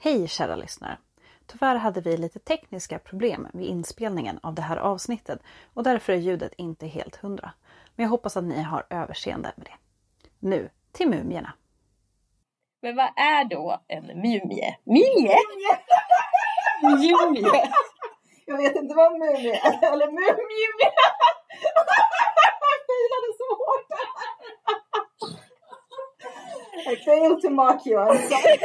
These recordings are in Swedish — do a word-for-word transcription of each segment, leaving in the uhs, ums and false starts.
Hej kära lyssnare! Tyvärr hade vi lite tekniska problem vid inspelningen av det här avsnittet och därför är ljudet inte helt hundra. Men jag hoppas att ni har överseende med det. Nu till mumierna! Men vad är då en mumie? Mumie? Mumie? Jag vet inte vad en mumie är. Eller mumie! Jag filade så hårt! I failed to mock you, I'm sorry.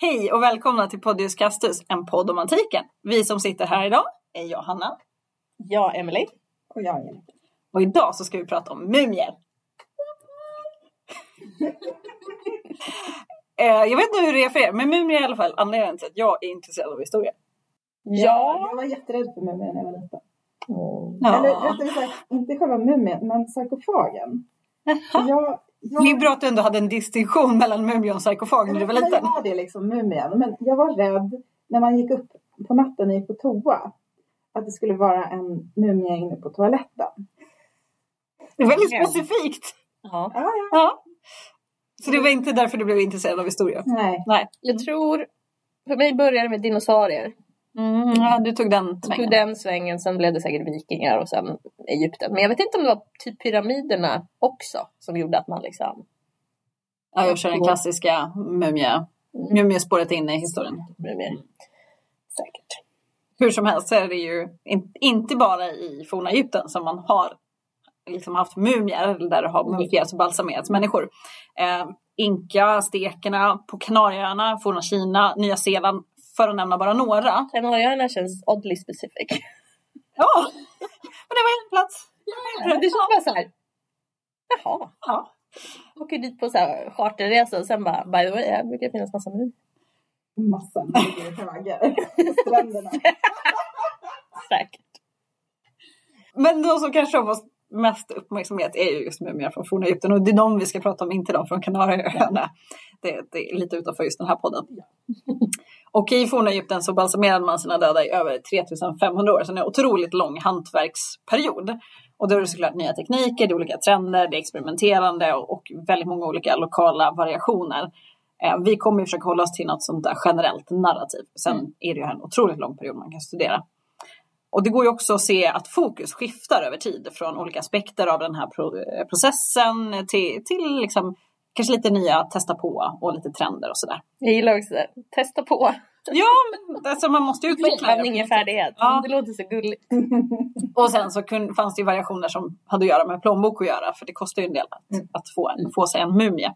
Hej och välkomna till Podius Castus, en podd om antiken. Vi som sitter här idag är jag, Hanna. Jag, Emily. Och jag, Irene. Och idag så ska vi prata om mumier. eh, jag vet inte hur det är för er, men mumier i alla fall anledningen till att jag är intresserad av historia. Ja, ja jag var jätterädd för mumier när jag var liten. Mm. Ja. Eller rättare sagt, inte själva mumien, men sarkofagen. jag... Jag... Det är bra att du ändå hade en distinktion mellan mumien och sarkofagen när du var liten. Jag var det liksom, mumien. Men jag var rädd när man gick upp på natten och gick på toa. Att det skulle vara en mumie inne på toaletten. Det var väldigt specifikt. Ja. Ja, ja. Ja. Så det var inte därför du blev intresserad av historia? Nej. Nej. Jag tror, för mig började det med dinosaurier. Mm, ja, du tog den svängen. Tog den svängen, sen blev det säkert vikingar och sen Egypten. Men jag vet inte om det var typ pyramiderna också som gjorde att man liksom... Ja, jag kör den klassiska mumie. Mumiespåret inne i historien. Mumier. Säkert. Hur som helst så är det ju in, inte bara i forna Egypten som man har liksom haft mumier där det har mumifierats och balsamerats människor. Eh, Inka, stekerna, på Kanarieöarna, forna Kina, Nya Zeeland... För att nämna bara några. Kanarieöarna känns oddly specific. Ja, men det var en plats. Ja, det känns bara så här. Jaha. Ja. Jag åker dit på så här charterresa och sen bara, by the way, här brukar finnas massa mumier. Massa mumier i taggar. Stränderna. Säkert. Men de som kanske har fått mest uppmärksamhet är ju just mumier från forna Egypten. Och det är de vi ska prata om, inte de från Kanarieöarna. Det, det är lite utanför just den här podden. Ja. Och i forna Egypten så balsamerade man sina döda i över tre tusen fem hundra år. Så det är en otroligt lång hantverksperiod. Och då är det såklart nya tekniker, det är olika trender, det är experimenterande och väldigt många olika lokala variationer. Eh, vi kommer ju försöka hålla oss till något sånt där generellt narrativ. Sen mm. är det ju en otroligt lång period man kan studera. Och det går ju också att se att fokus skiftar över tid från olika aspekter av den här pro- processen till, till liksom... Kanske lite nya, testa på och lite trender och sådär. Jag gillar också det. Testa på. Ja, men alltså man måste utveckla det. Ingen färdighet. Ja. Det låter så gulligt. Och sen så kun, fanns det ju variationer som hade att göra med plånbok att göra. För det kostar ju en del att, mm. att få, en, få sig en mumie.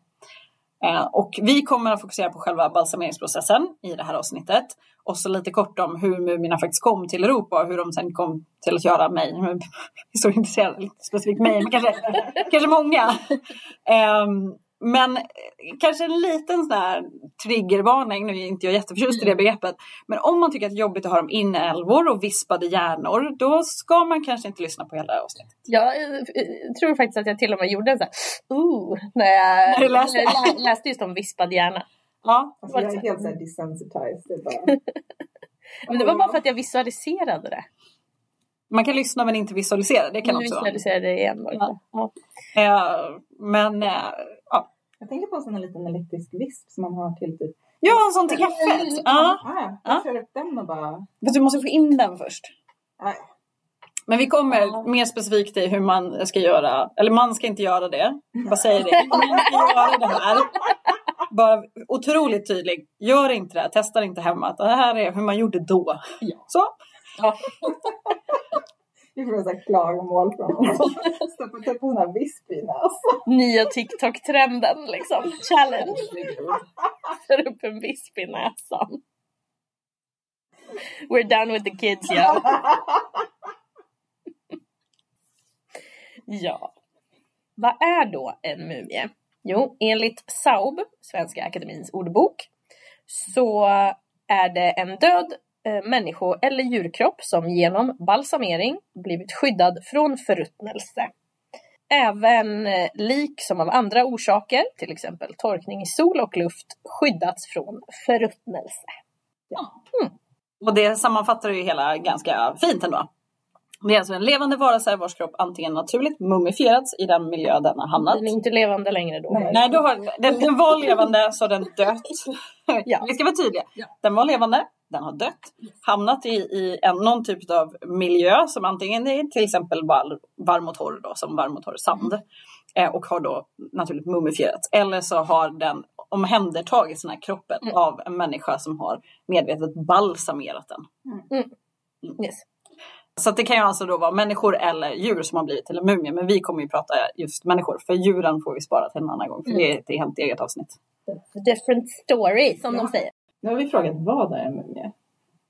Eh, och vi kommer att fokusera på själva balsameringsprocessen i det här avsnittet. Och så lite kort om hur mumierna faktiskt kom till Europa. Och hur de sen kom till att göra mig. Jag är så intresserad, lite specifikt mig. Men kanske, kanske många. Eh, Men kanske en liten sån här triggervarning, nu är inte jag jätteförtjust i det begreppet. Men om man tycker att det är jobbigt att ha om inälvor och vispade hjärnor, då ska man kanske inte lyssna på hela avsnittet. Jag tror faktiskt att jag till och med gjorde en sån här, ooh, när jag, jag läste. Lä, läste just om vispad hjärna. Ja, alltså, jag är helt såhär desensitized. Bara... Men det var bara för att jag visualiserade det. Man kan lyssna men inte visualisera. Det kan också vara. Visualisera det igen. Ja. Ja. Uh, men, uh, ja. Jag tänker på en sån här liten elektrisk visp som man har till typ. Ja, en sån till kaffet. Ja, jag kör upp den och bara. Men du måste få in den först. Nej. Men vi kommer ja. mer specifikt till hur man ska göra. Eller man ska inte göra det. Vad säger det? Man ska göra det här. Bara otroligt tydlig. Gör inte det här. Testar inte hemma. Det här är hur man gjorde då. Ja. Så. Ja. Vi får en sån här klagomål från honom. Stoppa till på den här vispina. Nya TikTok-trenden liksom. Challenge. Kör upp en visp i näsan. We're done with the kids, yeah. Ja. Vad är då en mumie? Jo, enligt Saub, Svenska Akademiens ordbok, så är det en död eh, människo- eller djurkropp som genom balsamering blivit skyddad från förruttnelse. Även lik som av andra orsaker, till exempel torkning i sol och luft, skyddats från förruttnelse. Ja. Mm. Och det sammanfattar ju hela ganska fint ändå. Det är alltså en levande varelse vars kropp antingen naturligt mumifierats i den miljö den har hamnat. Den är inte levande längre då. Nej, Nej då har, den, den var levande så den dött. Ja. Vi ska vara tydliga. Ja. Den var levande, den har dött. Hamnat i, i en, någon typ av miljö som antingen är till exempel var, varm och torr då, som varm och torr sand. Mm. Eh, och har då naturligt mumifierats. Eller så har den omhändertagit sina kroppen mm. av en människa som har medvetet balsamerat den. Mm. Mm. Yes. Så det kan ju alltså då vara människor eller djur som har blivit till en mumie. Men vi kommer ju prata just människor. För djuren får vi spara till en annan gång. För mm. det är ett helt eget avsnitt. Different story, som ja. de säger. Nu har vi frågat vad är en mumie.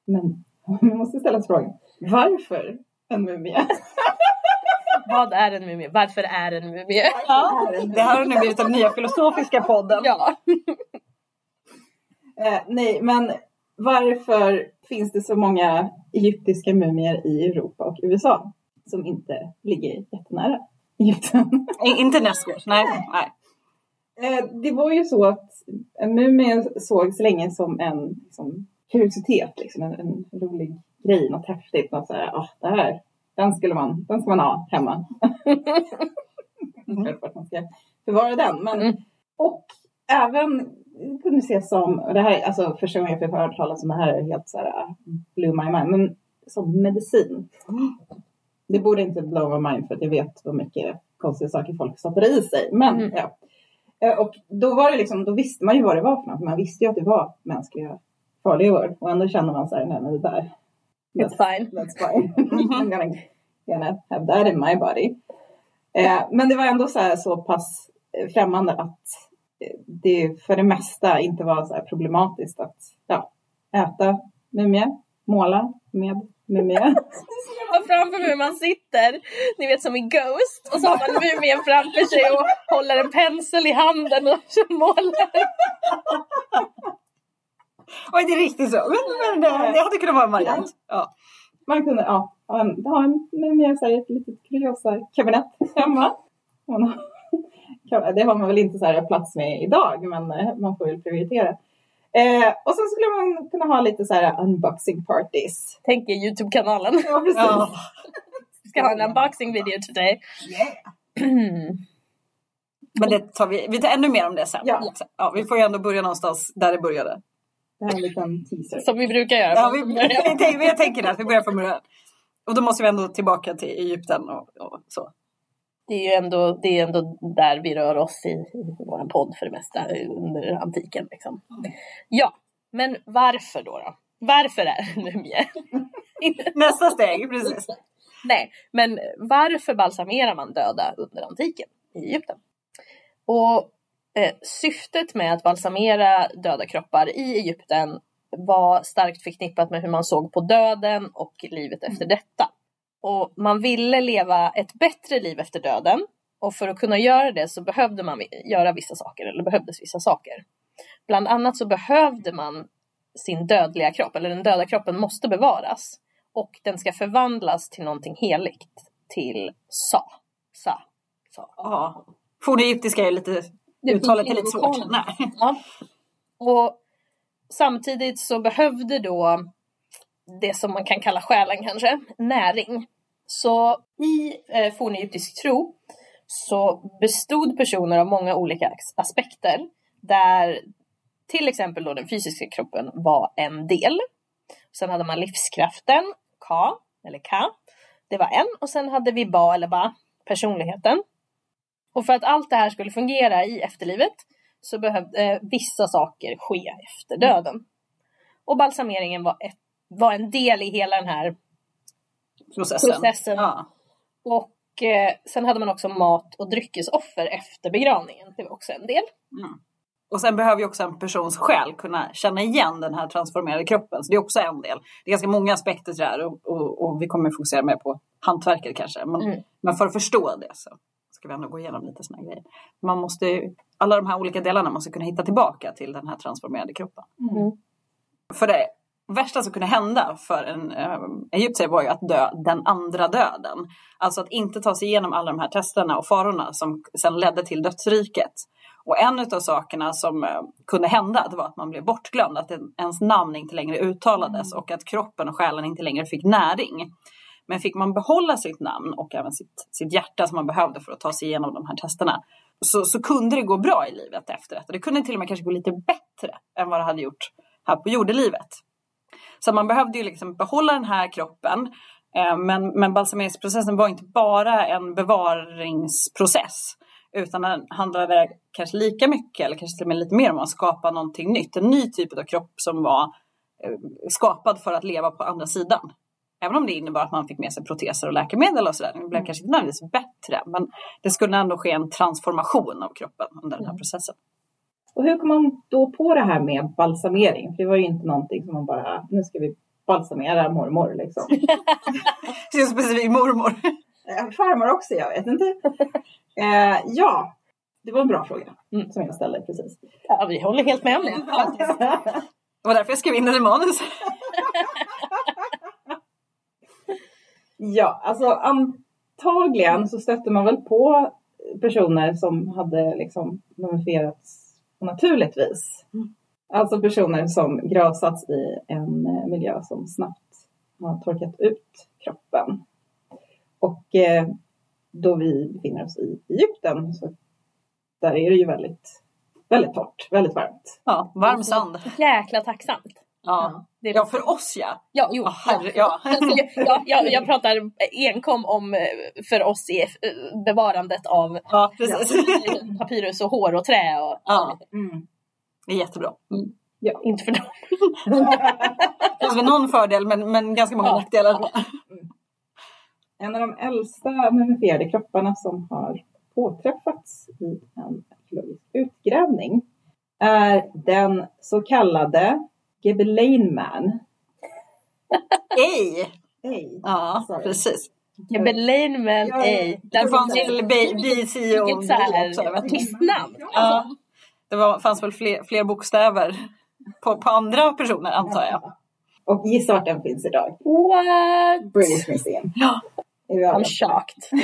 Men vi måste ställa frågan. Varför en mumie? Vad är en mumie? Varför är en mumie? Ja, det här har nu blivit den nya filosofiska podden. Ja. eh, nej, men varför finns det så många egyptiska mumier i Europa och U S A som inte ligger jättenära Egypten? Inte nästgård, nej. nej. Eh, det var ju så att en mumie sågs länge som en liksom, kuriositet, liksom, en, en rolig grej, något häftigt. Något så här, ah, det här, den, skulle man, den ska man ha hemma. Mm. Man ska förvara den. Men, mm. Och även... Det kunde ses som, det här, alltså första gången jag fick höra talas om det här är helt så här, blew my mind, men som medicin. Det borde inte blow my mind för att jag vet hur mycket konstiga saker folk satte i sig, men mm. ja. Och då var det liksom, då visste man ju vad det var för något, man visste ju att det var mänskliga farligor, och ändå kände man så här, nej men det där. That's, it's fine. That's fine. I'm gonna, gonna have that in my body. Eh, men det var ändå så här så pass främmande att det för det mesta inte var så här problematiskt att ja, äta mumie, måla med mumie. Och framför mig man sitter, ni vet som i Ghost, och så har man mumien framför sig och håller en pensel i handen och så målar. Oj, det är riktigt så. Men, men det, det hade kunnat vara en variant. Ja. Man kunde ja, ha en, en mumie i ett litet kuriosa kabinett hemma. Det har man väl inte så här plats med idag, men man får väl prioritera. Eh, och sen skulle man kunna ha lite så här unboxing parties. Tänk i YouTube-kanalen. Ja, precis. Ja. Ska ha en unboxing video today. Yeah. Men det tar vi, vi tar ännu mer om det sen. Ja. Ja, vi får ju ändå börja någonstans där det började. Det här är en liten teaser. Som vi brukar göra. Ja, vi, vi, jag tänker att vi börjar från början. Och då måste vi ändå tillbaka till Egypten och, och så. Det är ju ändå, det är ändå där vi rör oss i, i vår podd för det mesta under antiken. Liksom. Mm. Ja, men varför då då? Varför är det mumie? Nästa steg, precis. Nej, men varför balsamerar man döda under antiken i Egypten? Och eh, syftet med att balsamera döda kroppar i Egypten var starkt förknippat med hur man såg på döden och livet efter detta. Och man ville leva ett bättre liv efter döden. Och för att kunna göra det så behövde man göra vissa saker. Eller behövdes vissa saker. Bland annat så behövde man sin dödliga kropp. Eller den döda kroppen måste bevaras. Och den ska förvandlas till någonting heligt. Till sa. Sa. sa. Ja. Fornegyptiska är lite... Uttalet är lite svårt. Nej. Ja. Och samtidigt så behövde då... det som man kan kalla själen kanske, näring. Så i eh, fornegyptisk tro så bestod personer av många olika aspekter. Där till exempel då den fysiska kroppen var en del. Sen hade man livskraften, ka eller ka. Det var en. Och sen hade vi ba eller ba, personligheten. Och för att allt det här skulle fungera i efterlivet så behövde eh, vissa saker ske efter döden. Mm. Och balsameringen var ett var en del i hela den här processen. processen. Ja. Och eh, sen hade man också mat och dryckesoffer efter begravningen. Det var också en del. Mm. Och sen behöver ju också en persons själ kunna känna igen den här transformerade kroppen. Så det är också en del. Det är ganska många aspekter där och, och, och vi kommer fokusera mer på hantverket kanske. Men, mm. men för att förstå det så ska vi ändå gå igenom lite såna grejer. Man måste ju, alla de här olika delarna måste kunna hitta tillbaka till den här transformerade kroppen. Mm. För det värsta som kunde hända för en äh, egyptier var ju att dö den andra döden. Alltså att inte ta sig igenom alla de här testerna och farorna som sen ledde till dödsriket. Och en av sakerna som äh, kunde hända, det var att man blev bortglömd. Att ens namn inte längre uttalades och att kroppen och själen inte längre fick näring. Men fick man behålla sitt namn och även sitt, sitt hjärta som man behövde för att ta sig igenom de här testerna, så, så kunde det gå bra i livet efter det. Och det kunde till och med kanske gå lite bättre än vad det hade gjort här på jordelivet. Så man behövde ju liksom behålla den här kroppen. Eh, men, men balsameringsprocessen var inte bara en bevaringsprocess. Utan den handlade kanske lika mycket, eller kanske till och med lite mer, om att skapa någonting nytt. En ny typ av kropp som var eh, skapad för att leva på andra sidan. Även om det innebar att man fick med sig proteser och läkemedel och sådär. Det blev kanske inte nödvändigtvis bättre. Men det skulle ändå ske en transformation av kroppen under den här processen. Och hur kom man då på det här med balsamering? För det var ju inte någonting som man bara, nu ska vi balsamera mormor liksom. Det är specifikt mormor. Farmor också, jag vet inte. Eh, ja, det var en bra fråga mm. som jag ställde precis. Ja, vi håller helt med om det. Det var därför jag skrev in den i manus. Ja, alltså antagligen så stötte man väl på personer som hade liksom mumifierats naturligtvis. Mm. Alltså personer som gravsatts i en miljö som snabbt har torkat ut kroppen. Och eh, då vi befinner oss i Egypten, så där är det ju väldigt, väldigt torrt, väldigt varmt. Ja, varm sand. Jäkla tacksamt. Ja. Ja, ja, för oss ja. Ja, jo. Oh, herre, ja. Alltså, jag, jag, jag pratar enkom om för oss i bevarandet av ja, papyrus och hår och trä. Och, ja. Och mm. Det är jättebra. Mm. Ja. Inte för dem. Det är någon fördel, men, men ganska många nackdelar. Ja. Ja. En av de äldsta mumifierade kropparna som har påträffats i en arkeologisk utgrävning är den så kallade Gebelin man. Ej. Ej. Ja, sorry. Precis. Gebelin man, ja, ej. Det fanns väl B C och artistnamn. Ja. Det var, fanns väl fler, fler bokstäver på, på andra personer, antar jag. Ja. Och gissa vart den finns idag. What? British Museum. Ja. I'm shocked.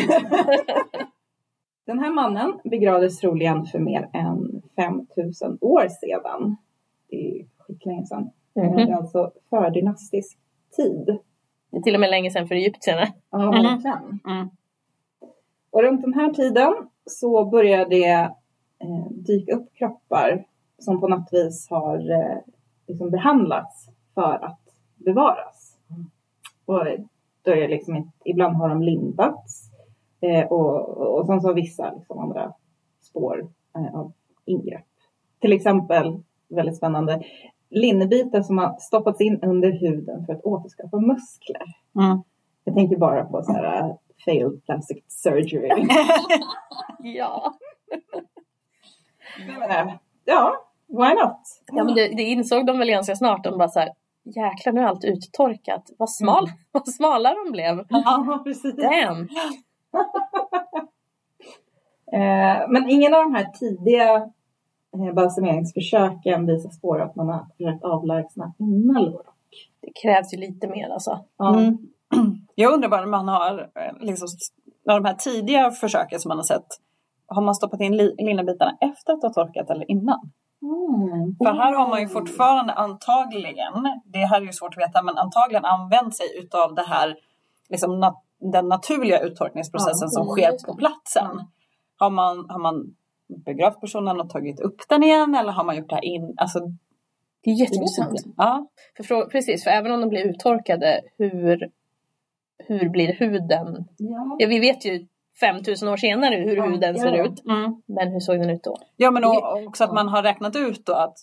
Den här mannen begravdes troligen för mer än femtusen år sedan. Det är länge sedan. Mm-hmm. Det är alltså fördynastisk tid. Det är till och med länge sedan för egyptierna. Ja, verkligen. Mm. Och runt den här tiden så börjar det eh, dyka upp kroppar som på något vis har eh, liksom behandlats för att bevaras. Mm. Och då är det liksom, ibland har de lindats eh, och, och sen så har vissa liksom, andra spår eh, av ingrepp. Till exempel, väldigt spännande, linnebitar som har stoppats in under huden för att återskapa muskler. Mm. Jag tänker bara på så här failed plastic surgery. Ja. Jag menar, ja, why not? Ja, men det, det insåg de väl ganska snart. De bara så här, jäklar, nu är allt uttorkat. Vad smal, mm. vad smala de blev. Ja, precis. Damn. eh, men ingen av de här tidiga balsameringsförsöken visar spår att man har försökt avlägsna innerlock. Det krävs ju lite mer alltså. Ja. Mm. Jag undrar bara om man har liksom, de här tidiga försöken som man har sett, har man stoppat in linnebitarna efter att ha torkat eller innan? Mm. För här har man ju fortfarande antagligen, det här är ju svårt att veta, men antagligen använt sig utav det här, liksom, nat- den naturliga uttorkningsprocessen, ja, som sker på platsen. Ja. Har man, har man begravt personen och tagit upp den igen, eller har man gjort det här in, alltså det är jätteintressant. Ja, för frå- precis för även om de blir uttorkade, hur hur blir huden? Ja, ja, vi vet ju femtusen år senare hur ja, huden ja. ser ut. Mm. Men hur såg den ut då? Ja, men också att man har räknat ut då att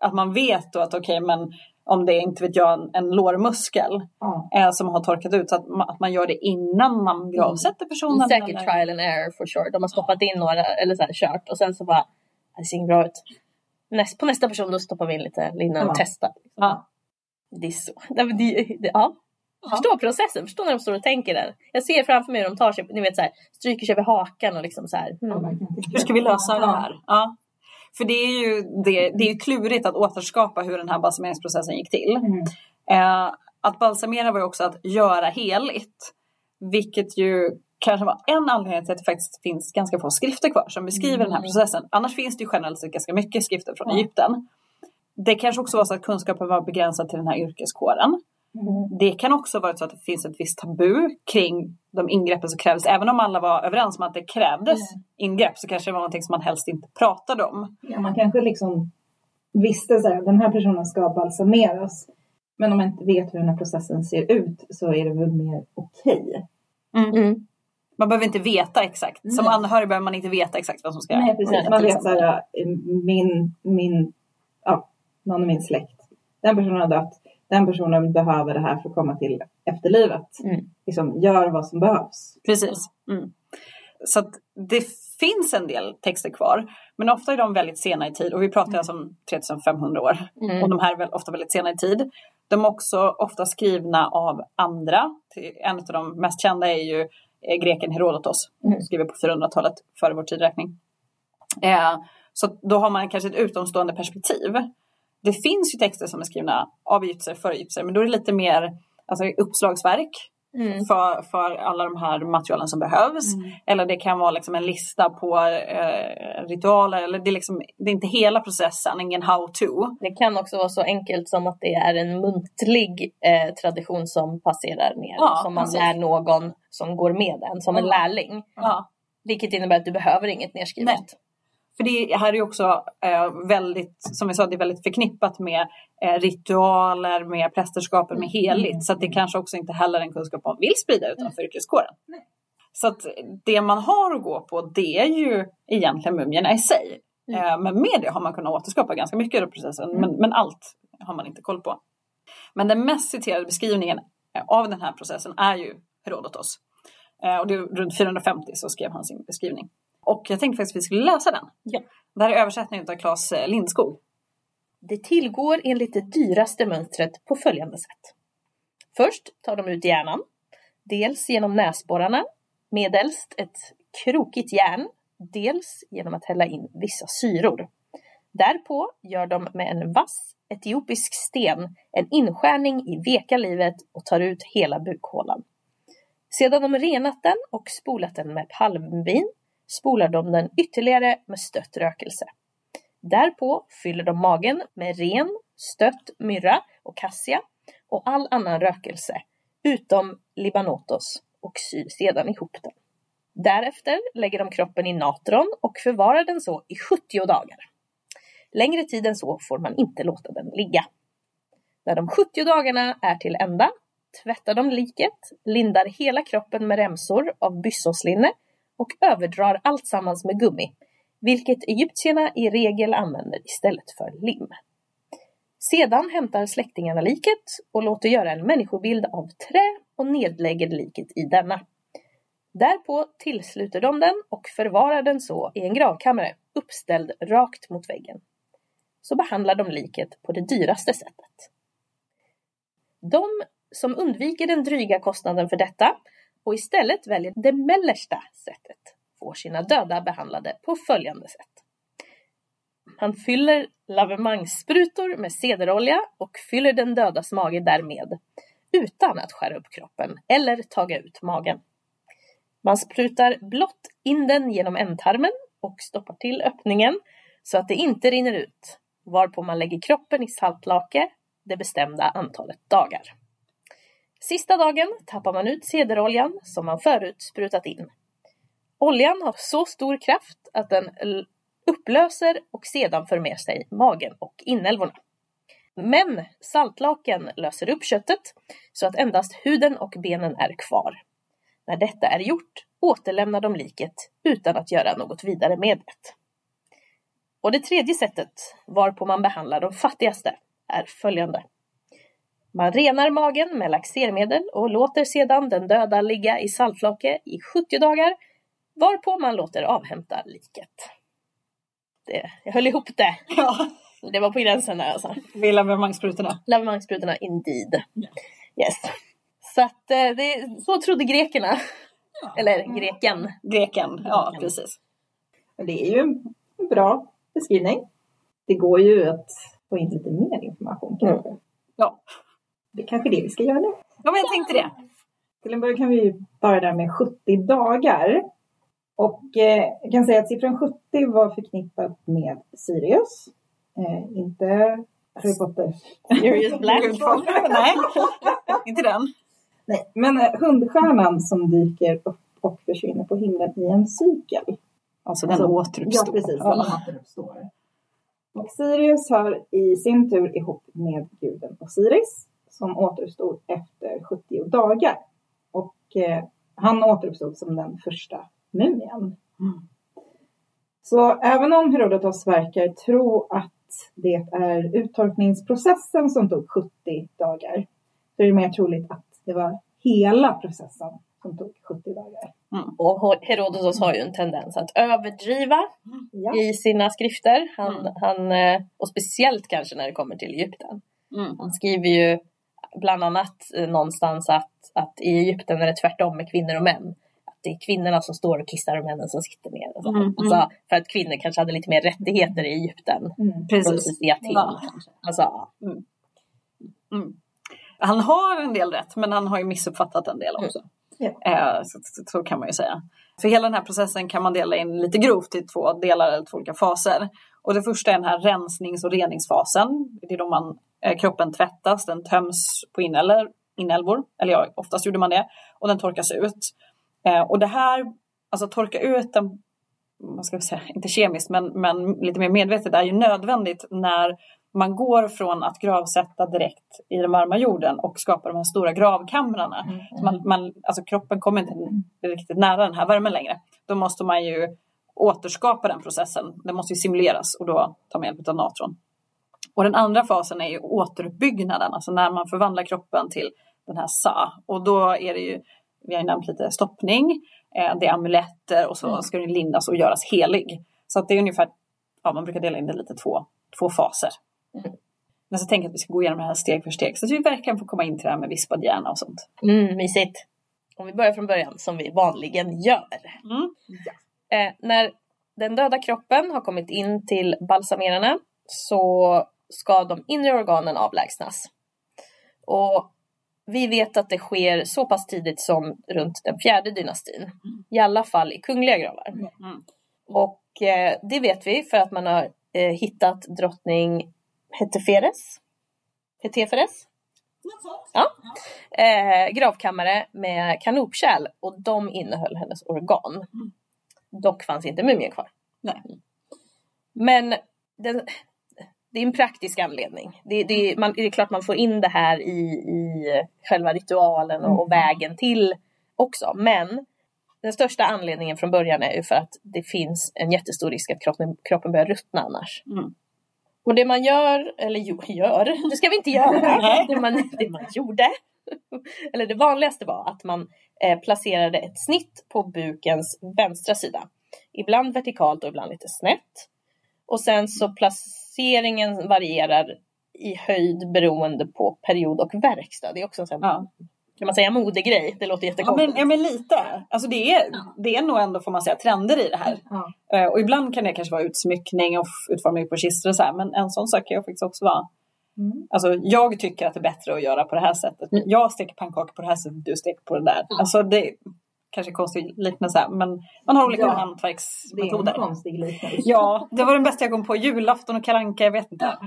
att man vet då att okej, okay, men om det är, inte vet jag, en, en lårmuskel mm. eh, som har torkat ut, så att man, att man gör det innan man gravsätter personen. Säkert eller... trial and error for sure. De har stoppat in några, eller så här, kört. Och sen så bara, det ser inte bra ut. Näst, på nästa person då stoppar vi in lite innan mm. och testar. Mm. Det är så. Det, det, det, ja. Mm. Förstå processen. Förstå när de står och tänker där. Jag ser framför mig hur de tar sig, ni vet så här, stryker sig över hakan och liksom så här. Mm. Hur ska vi lösa mm. det här? Ja. För det är ju det, det är ju klurigt att återskapa hur den här balsameringsprocessen gick till. Mm. Eh, att balsamera var ju också att göra heligt. Vilket ju kanske var en anledning till att det faktiskt finns ganska få skrifter kvar som beskriver mm. den här processen. Annars finns det ju generellt sett ganska mycket skrifter från mm. Egypten. Det kanske också var så att kunskapen var begränsad till den här yrkeskåren. Mm. Det kan också vara så att det finns ett visst tabu kring de ingreppen som krävdes. Även om alla var överens om att det krävdes mm. ingrepp, så kanske det var någonting som man helst inte pratade om. Ja, man kanske liksom visste så här, den här personen ska balsameras. Men om man inte vet hur den här processen ser ut, så är det väl mer okej. Okay. Mm. Mm. Man behöver inte veta exakt. Mm. Som anhörig behöver man inte veta exakt vad som ska göras. Nej, precis. Mm. Man vet så här, min, min, ja, någon av min släkt. Den personen har dött. Den personen behöver det här för att komma till efterlivet. Mm. Liksom, gör vad som behövs. Precis. Mm. Så att det finns en del texter kvar. Men ofta är de väldigt sena i tid. Och vi pratar mm. alltså om tre tusen fem hundra år. Mm. Och de här är ofta väldigt sena i tid. De är också ofta skrivna av andra. En av de mest kända är ju greken Herodotos. Mm. Skriver på fyrahundratalet före vår tidräkning. Eh, så då har man kanske ett utomstående perspektiv. Det finns ju texter som är skrivna av egyptier för egyptier. Men då är det lite mer alltså, uppslagsverk mm. för, för alla de här materialen som behövs. Mm. Eller det kan vara liksom en lista på eh, ritualer. Eller det, är liksom, det är inte hela processen, ingen how-to. Det kan också vara så enkelt som att det är en muntlig eh, tradition som passerar ner. Ja, som man är någon som går med den, som mm. en lärling. Ja. Vilket innebär att du behöver inget nedskrivet. Nej. För det här är ju också eh, väldigt, som vi sa, det är väldigt förknippat med eh, ritualer, med prästerskapen, med heligt. Mm. Så att det kanske också inte heller en kunskap man vill sprida utanför mm. yrkeskåren. Mm. Så att det man har att gå på, det är ju egentligen mumierna i sig. Mm. Eh, men med det har man kunnat återskapa ganska mycket i processen, mm. men, men allt har man inte koll på. Men den mest citerade beskrivningen av den här processen är ju Herodotos. Eh, och det är runt fyrahundrafemtio så skrev han sin beskrivning. Och jag tänkte faktiskt att vi skulle läsa den. Ja. Det här är översättningen av Claes Lindskog. Det tillgår enligt det dyraste mönstret på följande sätt. Först tar de ut hjärnan. Dels genom näsborrarna. Medelst ett krokigt järn. Dels genom att hälla in vissa syror. Därpå gör de med en vass etiopisk sten en inskärning i veka livet och tar ut hela bukhålan. Sedan de renat den och spolat den med palmvin, spolar de den ytterligare med stött rökelse. Därpå fyller de magen med ren, stött, myrra och kassia och all annan rökelse utom libanotos och syr sedan ihop den. Därefter lägger de kroppen i natron och förvarar den så i sjuttio dagar. Längre tid än så får man inte låta den ligga. När de sjuttio dagarna är till ända tvättar de liket, lindar hela kroppen med remsor av byssoslinne och överdrar allt sammans med gummi, vilket egyptierna i regel använder istället för lim. Sedan hämtar släktingarna liket och låter göra en människobild av trä och nedlägger liket i denna. Därpå tillsluter de den och förvarar den så i en gravkammare, uppställd rakt mot väggen. Så behandlar de liket på det dyraste sättet. De som undviker den dryga kostnaden för detta och istället väljer det mellersta sättet, får sina döda behandlade på följande sätt. Han fyller lavemangssprutor med cederolja och fyller den dödas mage därmed, utan att skära upp kroppen eller taga ut magen. Man sprutar blott in den genom ändtarmen och stoppar till öppningen så att det inte rinner ut, varpå man lägger kroppen i saltlake det bestämda antalet dagar. Sista dagen tappar man ut cederoljan som man förut sprutat in. Oljan har så stor kraft att den upplöser och sedan för med sig magen och inälvorna. Men saltlaken löser upp köttet så att endast huden och benen är kvar. När detta är gjort återlämnar de liket utan att göra något vidare med det. Och det tredje sättet varpå man behandlar de fattigaste är följande. Man renar magen med laxermedel och låter sedan den döda ligga i saltlake i sjuttio dagar, varpå man låter avhämta liket. Det, jag höll ihop det. Ja. Det var på gränsen där alltså. Vid lavemangsprutorna. Lavemangsprutorna, indeed. Ja. Yes. Så att, det, så trodde grekerna. Ja. Eller greken. Greken, ja, greken. Precis. Det är ju en bra beskrivning. Det går ju att få in lite mer information kanske. Mm. Ja. Det är kanske det vi ska göra nu. Ja, men jag tänkte det. Till en början kan vi börja där med sjuttio dagar. Och eh, jag kan säga att siffran sjuttio var förknippat med Sirius. Eh, inte Harry Potter. Sirius Black. Nej, inte den. Nej, men eh, hundstjärnan som dyker upp och försvinner på himlen i en cykel. Alltså den återuppstår. Ja, precis. Den återuppstår. Och Sirius hör i sin tur ihop med guden Osiris, som återuppstod efter sjuttio dagar. Och eh, han återuppstod som den första mumien. Mm. Så även om Herodotos verkar tro att det är uttorkningsprocessen som tog sjuttio dagar, så är det mer troligt att det var hela processen som tog sjuttio dagar. Mm. Och Herodotos har ju en tendens att överdriva mm. i sina skrifter. Han, mm. han, och speciellt kanske när det kommer till Egypten. Mm. Han skriver ju bland annat någonstans att, att i Egypten är det tvärtom med kvinnor och män. Att det är kvinnorna som står och kissar och männen som sitter ner. Och så. Mm. Mm. Alltså, för att kvinnor kanske hade lite mer rättigheter i Egypten. Mm. Precis. Till, ja. Alltså. Mm. Mm. Han har en del rätt, men han har ju missuppfattat en del också. Mm. Yeah. Så, så, så kan man ju säga. För hela den här processen kan man dela in lite grovt i två delar eller två olika faser. Och det första är den här rensnings- och reningsfasen. Det är då man, eh, kroppen tvättas, den töms på in- eller inälvor. Eller ja, oftast gjorde man det. Och den torkas ut. Eh, och det här, alltså torka ut den, man ska säga, inte kemiskt men, men lite mer medvetet, är ju nödvändigt när man går från att gravsätta direkt i den varma jorden och skapar de här stora gravkamrarna. Mm. Så man, man, alltså kroppen kommer inte riktigt nära den här värmen längre. Då måste man ju återskapa den processen. Den måste ju simuleras och då ta med hjälp av natron. Och den andra fasen är ju återuppbyggnaden. Alltså när man förvandlar kroppen till den här sa. Och då är det ju, vi har ju nämnt lite stoppning. Det är amuletter och så ska den lindas och göras helig. Så att det är ungefär, ja, man brukar dela in det lite två, två faser. Mm. Men så tänker jag att vi ska gå igenom det här steg för steg, så att vi verkligen får komma in till det här med vispad hjärna och sånt. Mm, mysigt. Om vi börjar från början som vi vanligen gör. Mm. Ja. eh, När den döda kroppen har kommit in till balsamerarna, så ska de inre organen avlägsnas. Och vi vet att det sker så pass tidigt som runt den fjärde dynastin. Mm. I alla fall i kungliga gravar. Mm. Och eh, det vet vi för att man har eh, hittat drottning Heteferes. Heteferes. Ja. Eh, gravkammare med kanopkärl. Och de innehöll hennes organ. Mm. Dock fanns inte mumien kvar. Nej. Men den, det är en praktisk anledning. Det, det, man, det är klart man får in det här i, i själva ritualen och, och vägen till också. Men den största anledningen från början är ju för att det finns en jättestor risk att kroppen, kroppen börjar ruttna annars. Mm. Och det man gör, eller jo, gör, det ska vi inte göra, det man, det man gjorde, eller det vanligaste var att man eh, placerade ett snitt på bukens vänstra sida. Ibland vertikalt och ibland lite snett. Och sen så placeringen varierar i höjd beroende på period och verkstad. Det är också en sån, ja. Kan man säga modegrej? Det låter jättekonstigt. Ja, men, ja, men lite. Alltså det är, ja. Det är nog ändå, får man säga, trender i det här. Ja. Och ibland kan det kanske vara utsmyckning och utformning på kistor och så här. Men en sån sak kan ju faktiskt också vara. Mm. Alltså jag tycker att det är bättre att göra på det här sättet. Mm. Jag steker pannkakor på det här sättet, du steker på det där. Mm. Alltså det är kanske konstigt liknelse här. Men man har olika, ja, hantverksmetoder. Det är en konstig liknelse. Ja, det var den bästa jag kom på. Julafton och karanka, jag vet inte.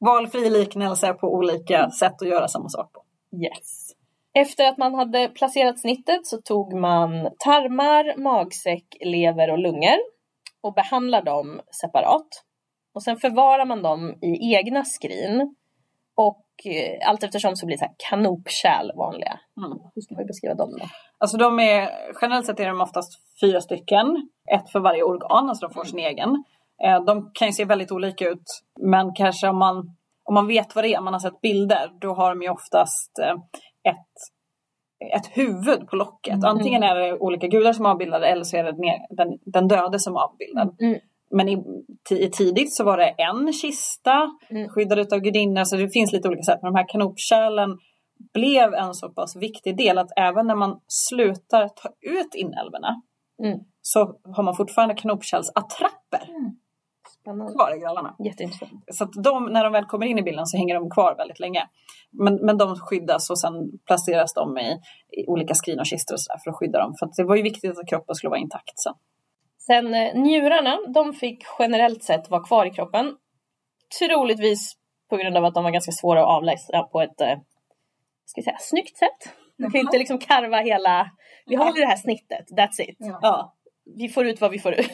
Valfri liknelse på olika sätt att göra samma sak på. Yes. Efter att man hade placerat snittet så tog man tarmar, magsäck, lever och lungor och behandlar dem separat. Och sen förvarar man dem i egna skrin och allt eftersom så blir det så här kanopkärl vanliga. Mm. Hur ska man beskriva dem då? Alltså de är, generellt sett är de oftast fyra stycken, ett för varje organ, alltså de får sin mm. egen. De kan ju se väldigt olika ut, men kanske om man Om man vet vad det är, man har sett bilder, då har de ju oftast ett, ett huvud på locket. Mm. Antingen är det olika gudar som avbildade eller så är det den, den döde som avbildade. Mm. Men i, i tidigt så var det en kista mm. skyddad utav gudinnor. Så det finns lite olika sätt. Men de här kanopkärlen blev en så pass viktig del att även när man slutar ta ut inälvorna Mm. Så har man fortfarande knopkärlsattrapper mm. kvar i grallarna. Jätteintressant. Så att de, när de väl kommer in i bilden så hänger de kvar väldigt länge. Men, men de skyddas och sen placeras de i, i olika skrin och kistor och så där för att skydda dem. För att det var ju viktigt att kroppen skulle vara intakt sen. Sen njurarna, de fick generellt sett vara kvar i kroppen. Troligtvis på grund av att de var ganska svåra att avlägsna på ett ska jag säga, snyggt sätt. Du kan inte liksom karva hela... Vi håller det här snittet, that's it. Ja. Ja. Vi får ut vad vi får ut.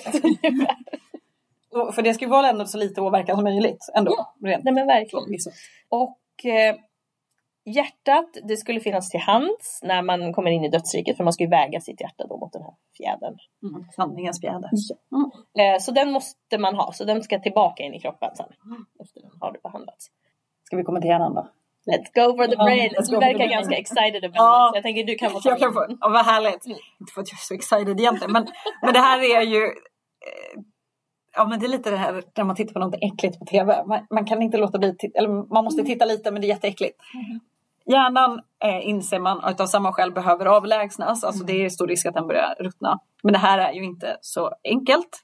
För det ska ju vara ändå så lite åverkan som möjligt. Ändå. Ja. Rent. Nej men verkligen. Liksom. Och eh, hjärtat, det skulle finnas till hands när man kommer in i dödsriket. För man ska ju väga sitt hjärta då mot den här fjädern. Mm. Sanningens fjäder. Mm. Eh, så den måste man ha. Så den ska tillbaka in i kroppen sen. Mm. Efter den har det behandlats. Ska vi kommentera den då? Let's go for the brain. Ja, du verkar ganska excited about ja, det. Jag tänker du kan få ta jag kan få, ja, vad härligt. Inte för att jag är så excited egentligen. Men, men det här är ju... Eh, ja, men det är lite det här när man tittar på något äckligt på tv. Man, man kan inte låta bli... Eller man måste titta lite, men det är jätteäckligt. Hjärnan eh, inser man att av samma skäl behöver avlägsnas. Alltså det är stor risk att den börjar ruttna. Men det här är ju inte så enkelt.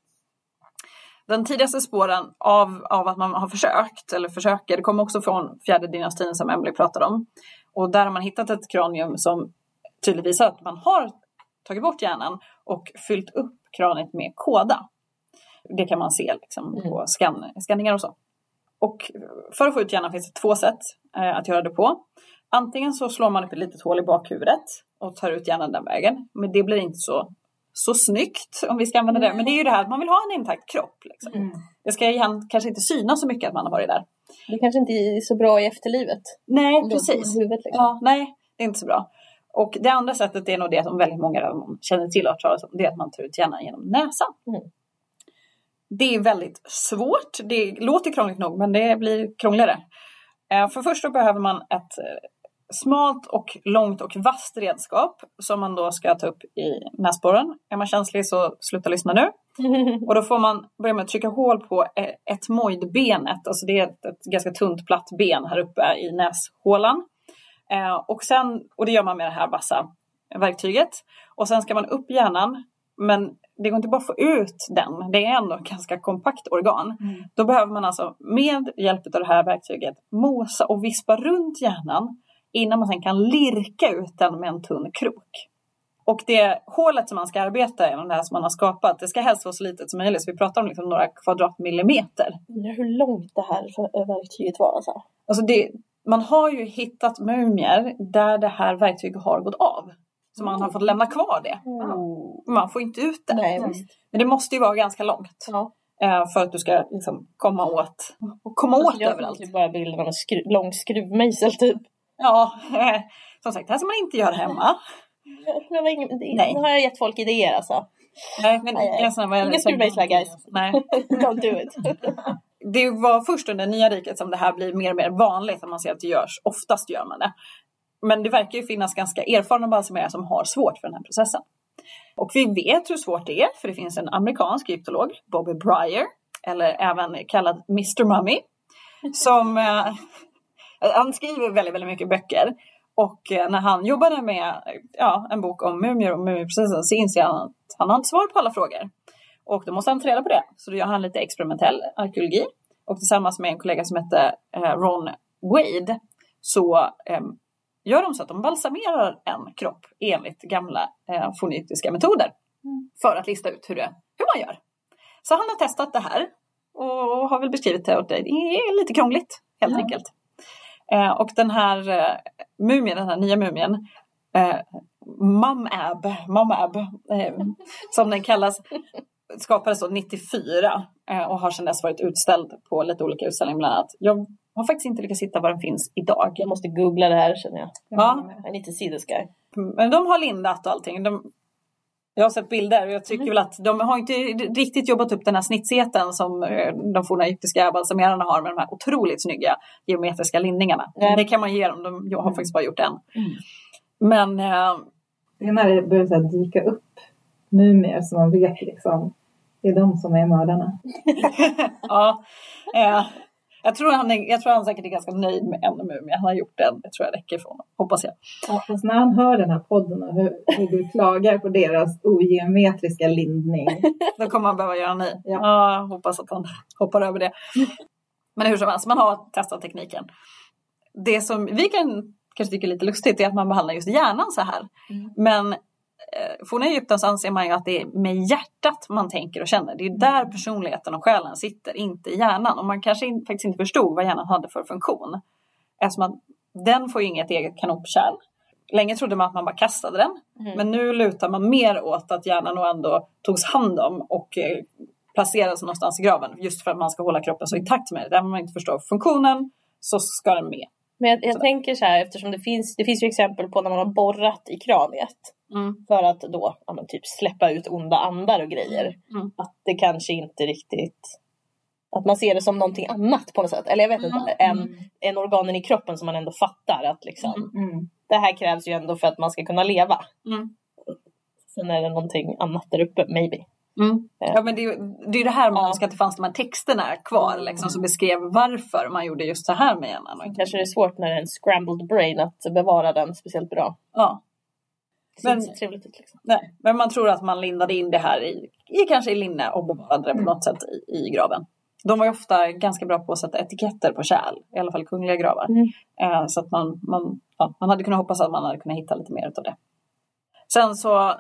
Den tidigaste spåren av, av att man har försökt, eller försöker, det kommer också från fjärde dynastin som Emily pratade om. Och där har man hittat ett kranium som tydligt visar att man har tagit bort hjärnan och fyllt upp kraniet med kåda. Det kan man se liksom, mm. på scan, scanningar och så. Och för att få ut hjärnan finns det två sätt eh, att göra det på. Antingen så slår man upp ett litet hål i bakhuvudet och tar ut hjärnan den vägen. Men det blir inte så... Så snyggt om vi ska använda det. Men det är ju det här att man vill ha en intakt kropp. Liksom. Mm. Det ska igen kanske inte synas så mycket att man har varit där. Det kanske inte är så bra i efterlivet. Nej, precis. Huvudet, liksom. Ja, nej, det är inte så bra. Och det andra sättet är nog det som väldigt många känner till och talas om. Det är att man tar ut hjärnan genom näsan. Mm. Det är väldigt svårt. Det låter krångligt nog men det blir krångligare. För först då behöver man ett... smalt och långt och vasst redskap som man då ska ta upp i näsborren. Är man känslig så sluta lyssna nu. Och då får man börja med att trycka hål på ett mojdbenet. Alltså det är ett, ett ganska tunt platt ben här uppe i näshålan. Eh, och, sen, och det gör man med det här vassa verktyget. Och sen ska man upp hjärnan. Men det går inte bara att få ut den. Det är ändå ett ganska kompakt organ. Mm. Då behöver man alltså med hjälp av det här verktyget mosa och vispa runt hjärnan. Innan man sen kan lirka ut den med en tunn krok. Och det hålet som man ska arbeta i, det här som man har skapat, det ska helst vara så litet som möjligt. Så vi pratar om liksom några kvadratmillimeter. Hur långt det här verktyget var alltså? Alltså det, man har ju hittat mumier där det här verktyget har gått av. Så man mm. har fått lämna kvar det. Mm. Man får inte ut det. Nej, mm. Men det måste ju vara ganska långt. Ja. För att du ska liksom komma åt. Och komma alltså, åt jag överallt. Jag bara bilden av en skru, lång skruvmejsel typ. Ja, som sagt, det här ska man inte göra hemma. Det, var ingen, det nej. Nu har jag gett folk idéer alltså. Nej, men ingen skruvmejslar guys. Nej. Don't do it. Det var först under Nya riket som det här blir mer och mer vanligt. Om man ser att det görs, oftast gör man det. Men det verkar ju finnas ganska erfarna balsamerer som har svårt för den här processen. Och vi vet hur svårt det är. För det finns en amerikansk egyptolog, Bobby Brier. Eller även kallad mister Mummy. Som... Han skriver väldigt, väldigt mycket böcker. Och när han jobbade med ja, en bok om mumier och mumierprocessen så inser han att han har inte svar på alla frågor. Och då måste han träda på det. Så då gör han lite experimentell arkeologi. Och tillsammans med en kollega som heter Ron Wade så eh, gör de så att de balsamerar en kropp enligt gamla eh, fonetiska metoder. Mm. För att lista ut hur, det, hur man gör. Så han har testat det här och har väl beskrivit det åt dig. Det är lite krångligt helt mm. enkelt. Eh, och den här eh, mumien, den här nya mumien, eh, Momab, Momab eh, som den kallas, skapades då nittiofyra eh, och har sedan dess varit utställd på lite olika utställningar bland annat. Jag har faktiskt inte lyckats hitta var den finns idag. Jag måste googla det här känner jag. Ja. Jag är lite sidoskar. Men de har lindat och allting. De, jag har sett bilder och jag tycker mm. väl att de har inte riktigt jobbat upp den här snittseten som de forna egyptiska balsamerarna har med de här otroligt snygga geometriska linningarna. Mm. Det kan man ge dem, de har faktiskt bara gjort en. Mm. Men... Äh, det är när det börjar så här dyka upp mumier som man vet liksom, det är de som är mördarna. Ja, äh, Jag tror han, är, jag tror han säkert är ganska nöjd med en mumie. Han har gjort den. Jag tror jag räcker ifrån. Hoppas jag. Ja, fast när han hör den här podden och hur, hur du klagar på deras ogeometriska lindning. Då kommer han behöva göra en ny. Ja. Ja, hoppas att han hoppar över det. Men hur som helst, man har testat tekniken. Det som vi kan kanske tycker är lite lustigt är att man behandlar just hjärnan så här. Mm. Men från Egypten så anser man ju att det är med hjärtat man tänker och känner. Det är där personligheten och själen sitter, inte i hjärnan. Och man kanske in, faktiskt inte förstod vad hjärnan hade för funktion. Eftersom att den får inget eget kanopkärl. Länge trodde man att man bara kastade den. Mm. Men nu lutar man mer åt att hjärnan nog ändå togs hand om och eh, placerades någonstans i graven. Just för att man ska hålla kroppen så i takt med det. Där man inte förstår funktionen så ska den med. Men jag, jag tänker så här, eftersom det finns, det finns ju exempel på när man har borrat i kraniet. Mm. För att då ja, men typ släppa ut onda andar och grejer. Mm. Att det kanske inte riktigt... Att man ser det som någonting annat på något sätt. Eller jag vet mm. inte. En, en organen i kroppen som man ändå fattar. Att liksom, mm. det här krävs ju ändå för att man ska kunna leva. Mm. Sen är det någonting annat där uppe, maybe. Mm. Ja, men det är ju det, är det här man önskar ja. Att det fanns de här texterna kvar liksom, som beskrev varför man gjorde just så här med hjärnan. Kanske det är svårt när det är en scrambled brain att bevara den speciellt bra. Ja. Det ser men, inte så trevligt ut liksom. Nej, men man tror att man lindade in det här i, i kanske i linne och bevarade det på något sätt i, i graven. De var ju ofta ganska bra på att sätta etiketter på kärl, i alla fall kungliga gravar. Mm. Eh, så att man, man, ja, man hade kunnat hoppas att man hade kunnat hitta lite mer av det. Sen så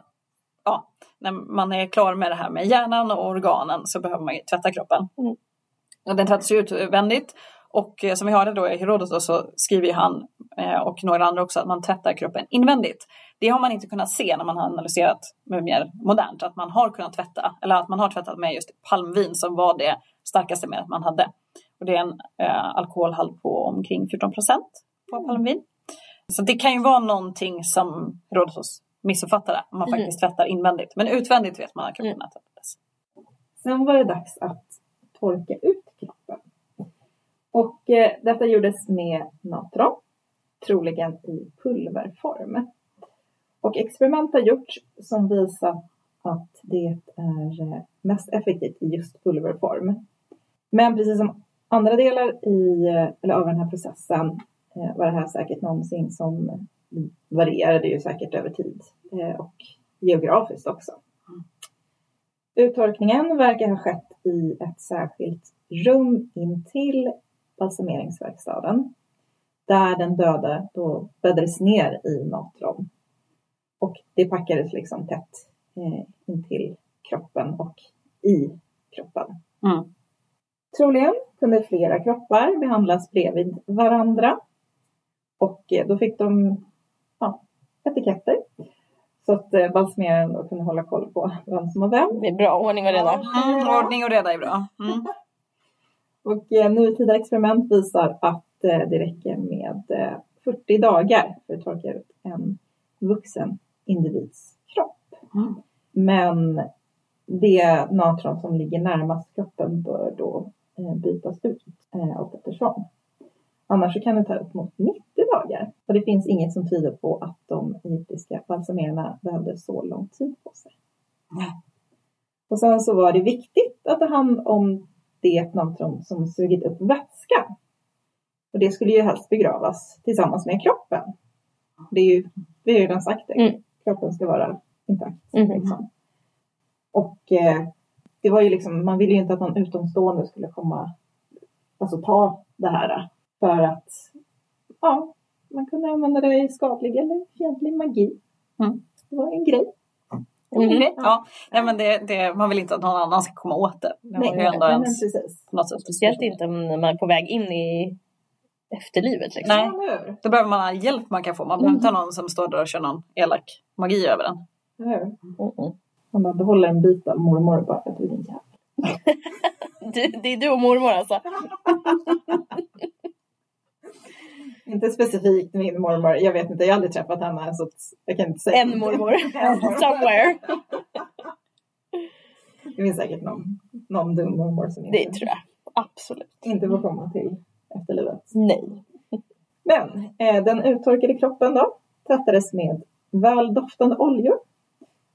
ja, när man är klar med det här med hjärnan och organen så behöver man ju tvätta kroppen. Mm. Och den tvättas ju utvändigt. Och som vi hörde då i Herodos då, så skriver han eh, och några andra också att man tvättar kroppen invändigt. Det har man inte kunnat se när man har analyserat mumier modernt. Att man har kunnat tvätta, eller att man har tvättat med just palmvin som var det starkaste med att man hade. Och det är en eh, alkoholhalt på omkring fjorton procent på palmvin. Så det kan ju vara någonting som Herodos missuppfattade. Om man mm. faktiskt tvättar invändigt. Men utvändigt vet man att kroppen mm. har tvättats. Sen var det dags att torka ut kroppen. Och eh, detta gjordes med natron, troligen i pulverform. Och experiment har gjorts som visar att det är mest effektivt i just pulverform. Men precis som andra delar i, eller av den här processen eh, var det här säkert någonsin som varierade ju säkert över tid eh, och geografiskt också. Mm. Uttorkningen verkar ha skett i ett särskilt rum intill balsameringsverkstaden där den döda då bäddades ner i natron och det packades liksom tätt eh, in till kroppen och i kroppen. Mm. Troligen kunde flera kroppar behandlas bredvid varandra och eh, då fick de ja, etiketter så att eh, balsameraren då kunde hålla koll på vem som var vem. Det är bra, ordning och reda. Mm, ordning och reda är bra. Mm. Och eh, nutida experiment visar att eh, det räcker med eh, fyrtio dagar för att torka ut en vuxen individs kropp. Mm. Men det natron som ligger närmast kroppen bör då eh, bytas ut eh, och eftersom. Annars så kan det ta upp mot nittio dagar. Och det finns inget som tyder på att de egyptiska balsamerarna behövde så lång tid på sig. Mm. Och sen så var det viktigt att ta hand om det är ett natron som sugit upp vätska. Och det skulle ju helst begravas tillsammans med kroppen. Det är ju, vi har ju redan sagt det. Mm. Kroppen ska vara intakt. Mm. Liksom. Och eh, det var ju liksom, man ville ju inte att någon utomstående skulle komma, alltså ta det här. För att, ja, man kunde använda det i skadlig eller fientlig magi. Mm. Det var en grej. Mm. Mm. Ja, nej, men det, det, man vill inte att någon annan ska komma åt det. Det nej, ändå nej, ens, nej, precis. Speciellt inte när man är på väg in i efterlivet. Liksom. Nej, ja, då behöver man hjälp man kan få. Man behöver inte ha någon som står där och kör någon elak magi över den. Mm. Mm. Man bara behåller en bit av mormor och bara, jag tror din jävel. Det är du och mormor alltså. Inte specifikt min mormor. Jag vet inte, jag har aldrig träffat henne. Så jag kan inte säga en mormor. Somewhere. Det finns säkert någon, någon dum mormor som inte... Det tror jag. Absolut. Inte får komma till efterlivet. Nej. Men eh, den uttorkade kroppen då tvättades med väldoftande oljor.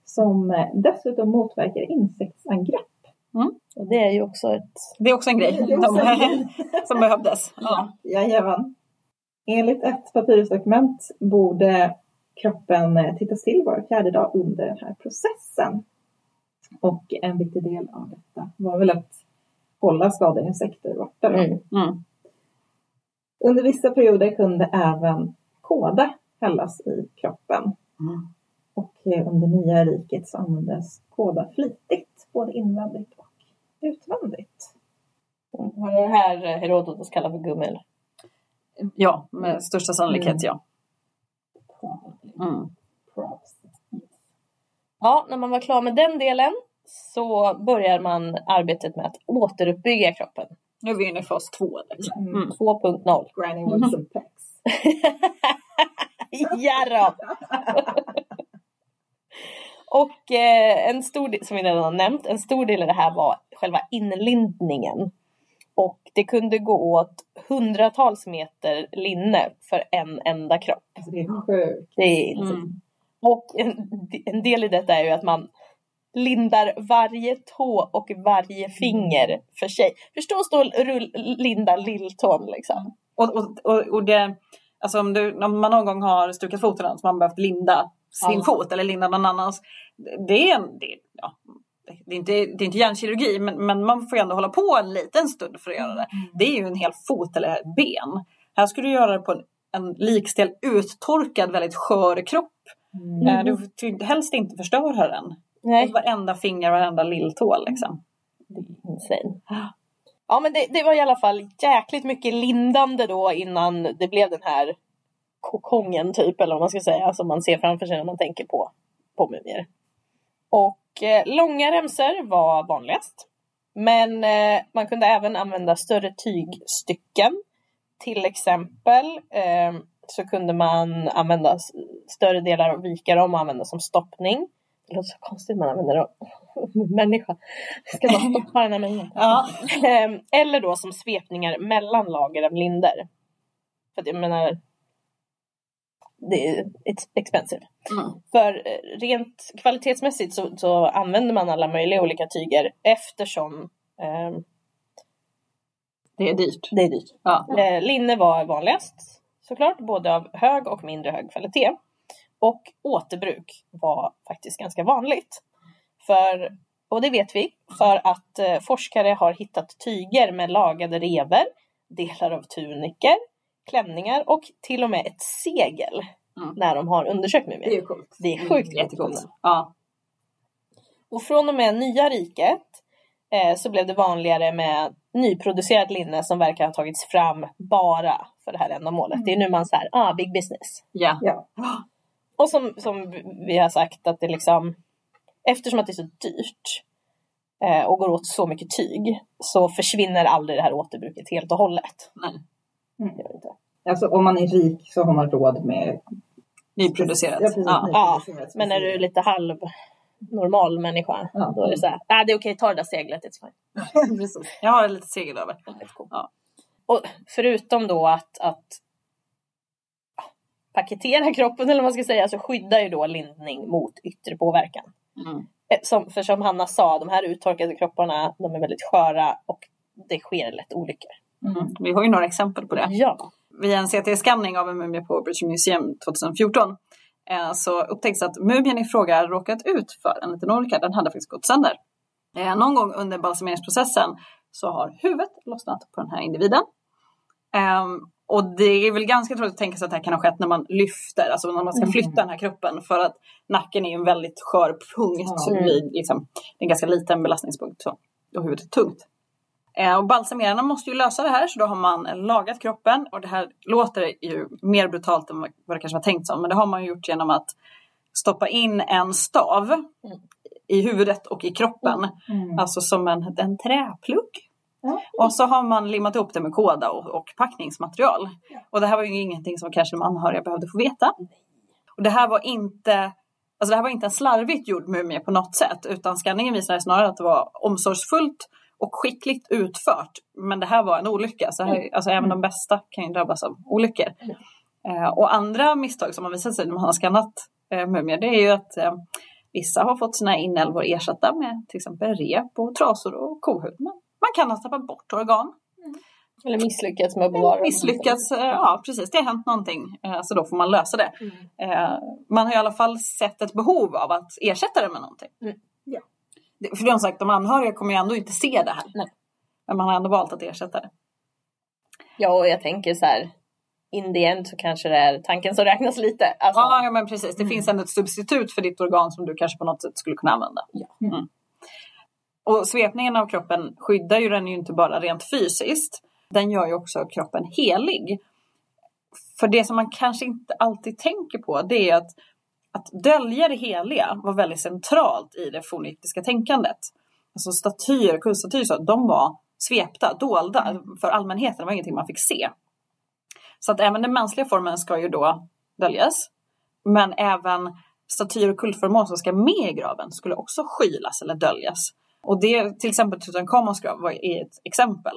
Som dessutom motverkar insektsangrepp. Mm. Och det är ju också ett... Det är också en grej som, som behövdes. Ja. Jajamän. Enligt ett papyrusdokument borde kroppen tittas till var fjärde dag under den här processen. Och en viktig del av detta var väl att hålla skadeinsekter borta. Mm. Mm. Under vissa perioder kunde även kåda hällas i kroppen. Mm. Och under Nya riket så användes kåda flitigt, både invändigt och utvändigt. Var det här Herodotos kallar för gummel? Ja, med största sannolikhet, mm. ja. Mm. Ja, när man var klar med den delen så börjar man arbetet med att återuppbygga kroppen. Nu är vi inne i fas två. Mm. Mm. två punkt noll. Granny Woods and Pecs. Ja då. Och eh, en stor del, som vi redan har nämnt, en stor del av det här var själva inlindningen. Och det kunde gå åt hundratals meter linne för en enda kropp. Alltså det är sjukt. Det är mm. Och en, en del i detta är ju att man lindar varje tå och varje finger för sig. Förstå att stå och linda lilltån liksom. Och, och, och, och det, alltså om, du, om man någon gång har stukat foten så man behövt linda sin ja. fot eller linda någon annans. Det är en del, ja. Det är, inte, det är inte hjärnkirurgi, men, men man får ändå hålla på en liten stund för att göra det. Mm. Det är ju en hel fot eller ett ben. Här skulle du göra det på en, en likstel uttorkad, väldigt skör kropp. Mm. Du får helst inte förstöra den. Nej. Varenda finger, varenda lilltå liksom. Det är insane. Ja, men det, det var i alla fall jäkligt mycket lindande då innan det blev den här kokongen typ, eller vad man ska säga, som man ser framför sig när man tänker på, på mumier. Och långa remser var vanligast, men eh, man kunde även använda större tygstycken. Till exempel eh, så kunde man använda större delar och vika dem och använda som stoppning. Det låter så konstigt man använder dem. Människa. Jag ska bara stoppa den här människan. Ja. Eh, eller då som svepningar mellan lager av linder. För att jag menar... Det är expensive. Mm. För rent kvalitetsmässigt så, så använder man alla möjliga olika tyger eftersom eh, det är dyrt. Det är dyrt. Ja. Eh, linne var vanligast såklart, både av hög och mindre hög kvalitet. Och återbruk var faktiskt ganska vanligt. För, och det vet vi, för att eh, forskare har hittat tyger med lagade rever, delar av tuniker, klänningar och till och med ett segel mm. när de har undersökt mumier. Det är coolt. Det är sjukt mm, jättekult. Ja. Och från och med Nya riket eh, så blev det vanligare med nyproducerat linne som verkar ha tagits fram bara för det här ändamålet. Mm. Det är nu man så här, ah, big business. Ja. ja. Och som, som vi har sagt att det liksom, eftersom att det är så dyrt eh, och går åt så mycket tyg, så försvinner aldrig det här återbruket helt och hållet. Nej. Mm. Alltså om man är rik så har man råd med nyproducerat. Ja, precis, ja. nyproducerat. Ja, men är du lite halv normal människa ja. då är det så här, ah, det är okej, ta det där seglet, det är fine. Precis. Jag har lite segel över. Ja. Och förutom då att, att paketera kroppen eller vad man ska säga, så skyddar ju då lindning mot yttre påverkan. Mm. Som, för som Hanna sa, de här uttorkade kropparna, de är väldigt sköra och det sker lätt olyckor. Mm. Vi har ju några exempel på det. Ja. Vid en C T-skanning av en mumie på British Museum tjugo fjorton eh, så upptäcks att mumien i fråga råkat ut för en liten olycka. Den hade faktiskt gått sönder. Eh, någon gång under balsameringsprocessen så har huvudet lossnat på den här individen. Eh, och det är väl ganska troligt att tänka sig att det här kan ha skett när man lyfter. Alltså när man ska flytta mm. den här kroppen. För att nacken är ju en väldigt skör punkt. Mm. Vid, liksom, en ganska liten belastningspunkt. Så, och huvudet är tungt. Och balsamerarna måste ju lösa det här, så då har man lagat kroppen, och det här låter ju mer brutalt än vad det kanske var tänkt som, men det har man ju gjort genom att stoppa in en stav mm. i huvudet och i kroppen, mm. alltså som en, en träplugg. Mm. Och så har man limmat ihop det med kåda och, och packningsmaterial. Och det här var ju ingenting som kanske de anhöriga behövde få veta. Och det här var inte... Alltså det här var inte en slarvigt gjord mumie på något sätt, utan skanningen visade snarare att det var omsorgsfullt och skickligt utfört. Men det här var en olycka. Så här, alltså även de bästa kan ju drabbas av olyckor. Mm. Eh, och andra misstag som har visat sig när man har skannat eh, mumier, det är ju att eh, Vissa har fått sina inälvor ersatta med till exempel rep och trasor och kohud. Men man kan ha tappat bort organ. Mm. Eller misslyckats med att bevara. Misslyckats, ja precis. Det har hänt någonting. Så då får man lösa det. Mm. Man har i alla fall sett ett behov av att ersätta det med någonting. Mm. Ja. För det har sagt, de anhöriga kommer ju ändå inte se det här. Nej. Men man har ändå valt att ersätta det. Ja, och jag tänker så här. In the end så kanske det är tanken som räknas lite. Alltså... Ja, ja, men precis. Det mm. finns ändå ett substitut för ditt organ som du kanske på något sätt skulle kunna använda. Ja. Mm. Och svepningen av kroppen skyddar ju den ju inte bara rent fysiskt. Den gör ju också kroppen helig. För det som man kanske inte alltid tänker på, det är att, att dölja det heliga var väldigt centralt i det fornegyptiska tänkandet. Alltså statyer, kunststatyer, så de var svepta, dolda för allmänheten. Det var ingenting man fick se. Så att även den mänskliga formen ska ju då döljas. Men även statyer och kultföremål som ska med i graven skulle också skylas eller döljas. Och det, till exempel Tutankhamons grav var ett exempel.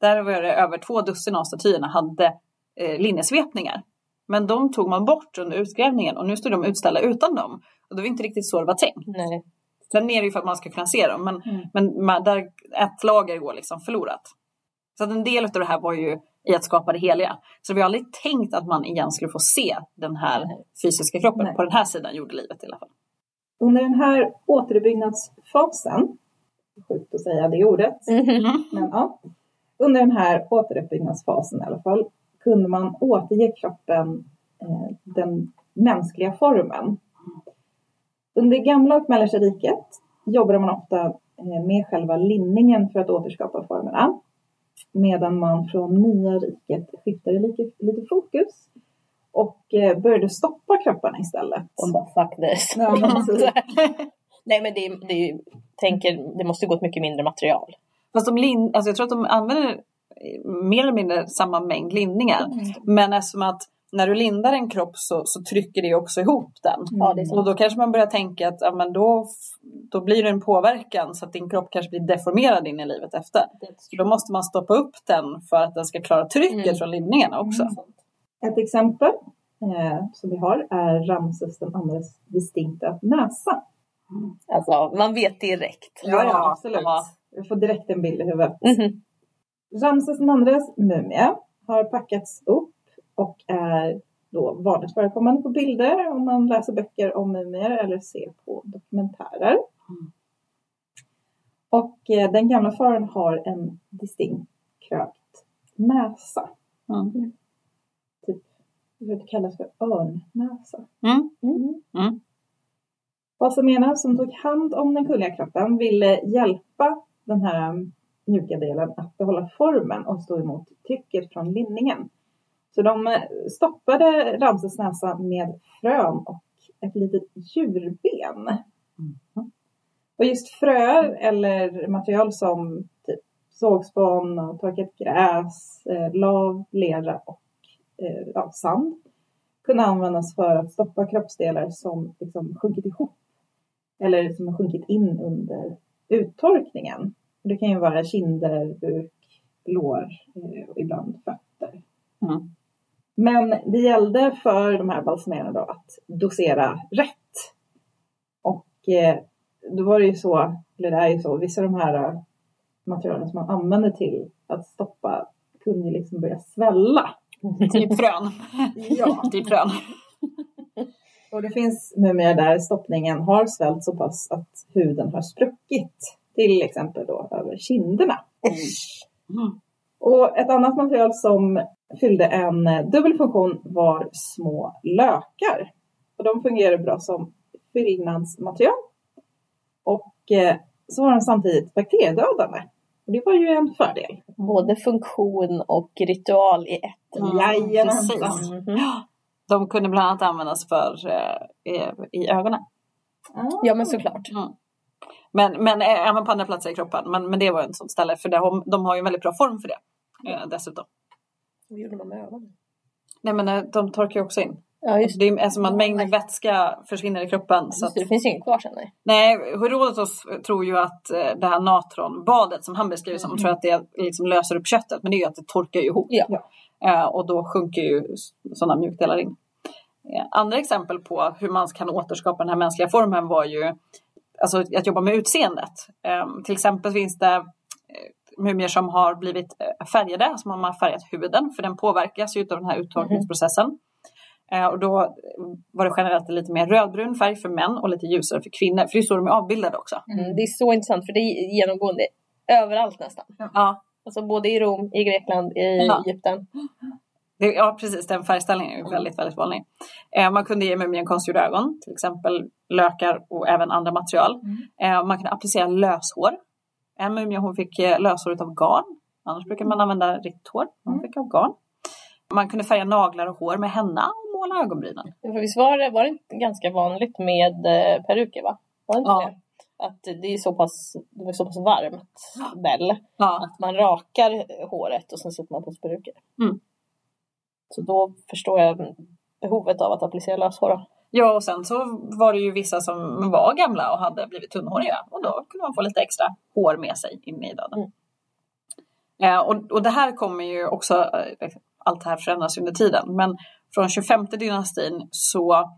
Där var det över två dussin av statyerna hade eh, linnesvepningar. Men de tog man bort under utgrävningen och nu står de utställda utan dem. Och det var inte riktigt så det var tänkt. Nej. Sen är det ju för att man ska kunna se dem. Men, mm. men man, där ett lager går liksom förlorat. Så att en del av det här var ju i att skapa det heliga. Så vi har aldrig tänkt att man igen skulle få se den här fysiska kroppen. Nej. På den här sidan jordelivet i alla fall. Under den här återuppbyggnadsfasen. Sjukt att säga det ordet. Mm-hmm. Men ja. Under den här återuppbyggnadsfasen i alla fall. Kunde man återge kroppen eh, den mänskliga formen. Under gamla och mellersta riket jobbade man ofta med själva linningen för att återskapa formerna. Medan man från nya riket skiftade lite, lite fokus. Och började stoppa kropparna istället. Och bara fuck this. Ja, men Nej men det, det, tänker, det måste gå ett mycket mindre material. Fast de lin, alltså jag tror att de använder mer eller mindre samma mängd lindningar. Mm. Men eftersom att när du lindar en kropp så, så trycker det också ihop den. Mm. Och då kanske man börjar tänka att ja, men då, då blir det en påverkan så att din kropp kanske blir deformerad in i livet efter. Så då måste man stoppa upp den för att den ska klara trycket mm. från lindningarna också. Mm. Ett exempel eh, som vi har är Ramses den andres distinkta näsa. Mm. Alltså man vet direkt. Ja, ja absolut. Ja. Vi får direkt en bild i huvudet. Mm-hmm. Ramses den andres mumie har packats upp. Och är då vanligt förekommande på bilder om man läser böcker om mumier eller ser på dokumentärer. Mm. Och eh, den gamla faraon har en distinkt krökt näsa. Mm. Typ, det kallas för örnnäsa. Mm. Mm. Mm. Vad som menas som tog hand om den kungliga kroppen ville hjälpa den här mjuka delen att behålla formen och stå emot trycket från linningen. Så de stoppade Ramses näsa med frön och ett litet djurben. Mm. Och just fröer eller material som typ sågspån och torkat gräs, lav, lera och ja, sand kunde användas för att stoppa kroppsdelar som liksom sjunkit ihop eller som har sjunkit in under uttorkningen. Det kan ju vara kinder, buk, lår och ibland fötter. Mm. Men det gällde för de här balsamerna då att dosera rätt. Och eh, då var det ju så, eller det är ju så, vissa av de här materialen som man använde till att stoppa kunde ju liksom börja svälla. Typ frön. Ja, typ frön. Och det finns mumier där stoppningen har svällt så pass att huden har spruckit. Till exempel då över kinderna. Mm. Mm. Och ett annat material som fyllde en dubbel funktion var små lökar. Och de fungerade bra som fyllnadsmaterial. Och eh, så var de samtidigt bakteriedödande. Och det var ju en fördel. Både funktion och ritual i ett. Mm. Jajamensan. Mm. De kunde bland annat användas för eh, i ögonen. Mm. Ja men såklart. Mm. Men, men även på andra platser i kroppen. Men, men det var en sån ställe. För det, de har ju en väldigt bra form för det. Eh, dessutom. Vad gjorde man med ögonen? Nej men de torkar ju också in. Ja, just det. Det är som att mängd nej. vätska försvinner i kroppen. Ja, så att... Det finns ju inget kvar sen. Nej, nej Herodotos tror ju att det här natronbadet som han beskriver som. Mm. Tror att det liksom löser upp köttet. Men det är ju att det torkar ihop. Ja. Eh, och då sjunker ju sådana mjukdelar in. Andra exempel på hur man kan återskapa den här mänskliga formen var ju alltså, att jobba med utseendet. Eh, till exempel finns det mumier som har blivit färgade, som har färgat huden, för den påverkas ju av den här uttorkningsprocessen. Eh, och då var det generellt lite mer rödbrun färg för män och lite ljusare för kvinnor, för det är så de är avbildade också. Mm, det är så intressant, för det är genomgående överallt nästan. Mm. Ja. Alltså både i Rom, i Grekland, i ja. Egypten. Ja, precis. Den färgställningen är väldigt, väldigt vanlig. Eh, man kunde ge mumien konstgjorda ögon, till exempel lökar och även andra material. Mm. Eh, man kunde applicera löshår. En mumie, hon fick löshår av garn. Annars brukar man använda riktigt hår. Hon mm. fick av garn. Man kunde färga naglar och hår med henna och måla ögonbrynen. För visst var det, var det inte ganska vanligt med peruker, va? Var det inte ja. det? Att det är så pass, det är så pass varmt väl ja. att man rakar håret och sen sätter man på peruker. Mm. Så då förstår jag behovet av att applicera löshår. Ja, och sen så var det ju vissa som var gamla och hade blivit tunnhåriga. Och då kunde man få lite extra hår med sig in i döden. Mm. Eh, och, och det här kommer ju också, allt det här förändras under tiden. Men från tjugofemte dynastin så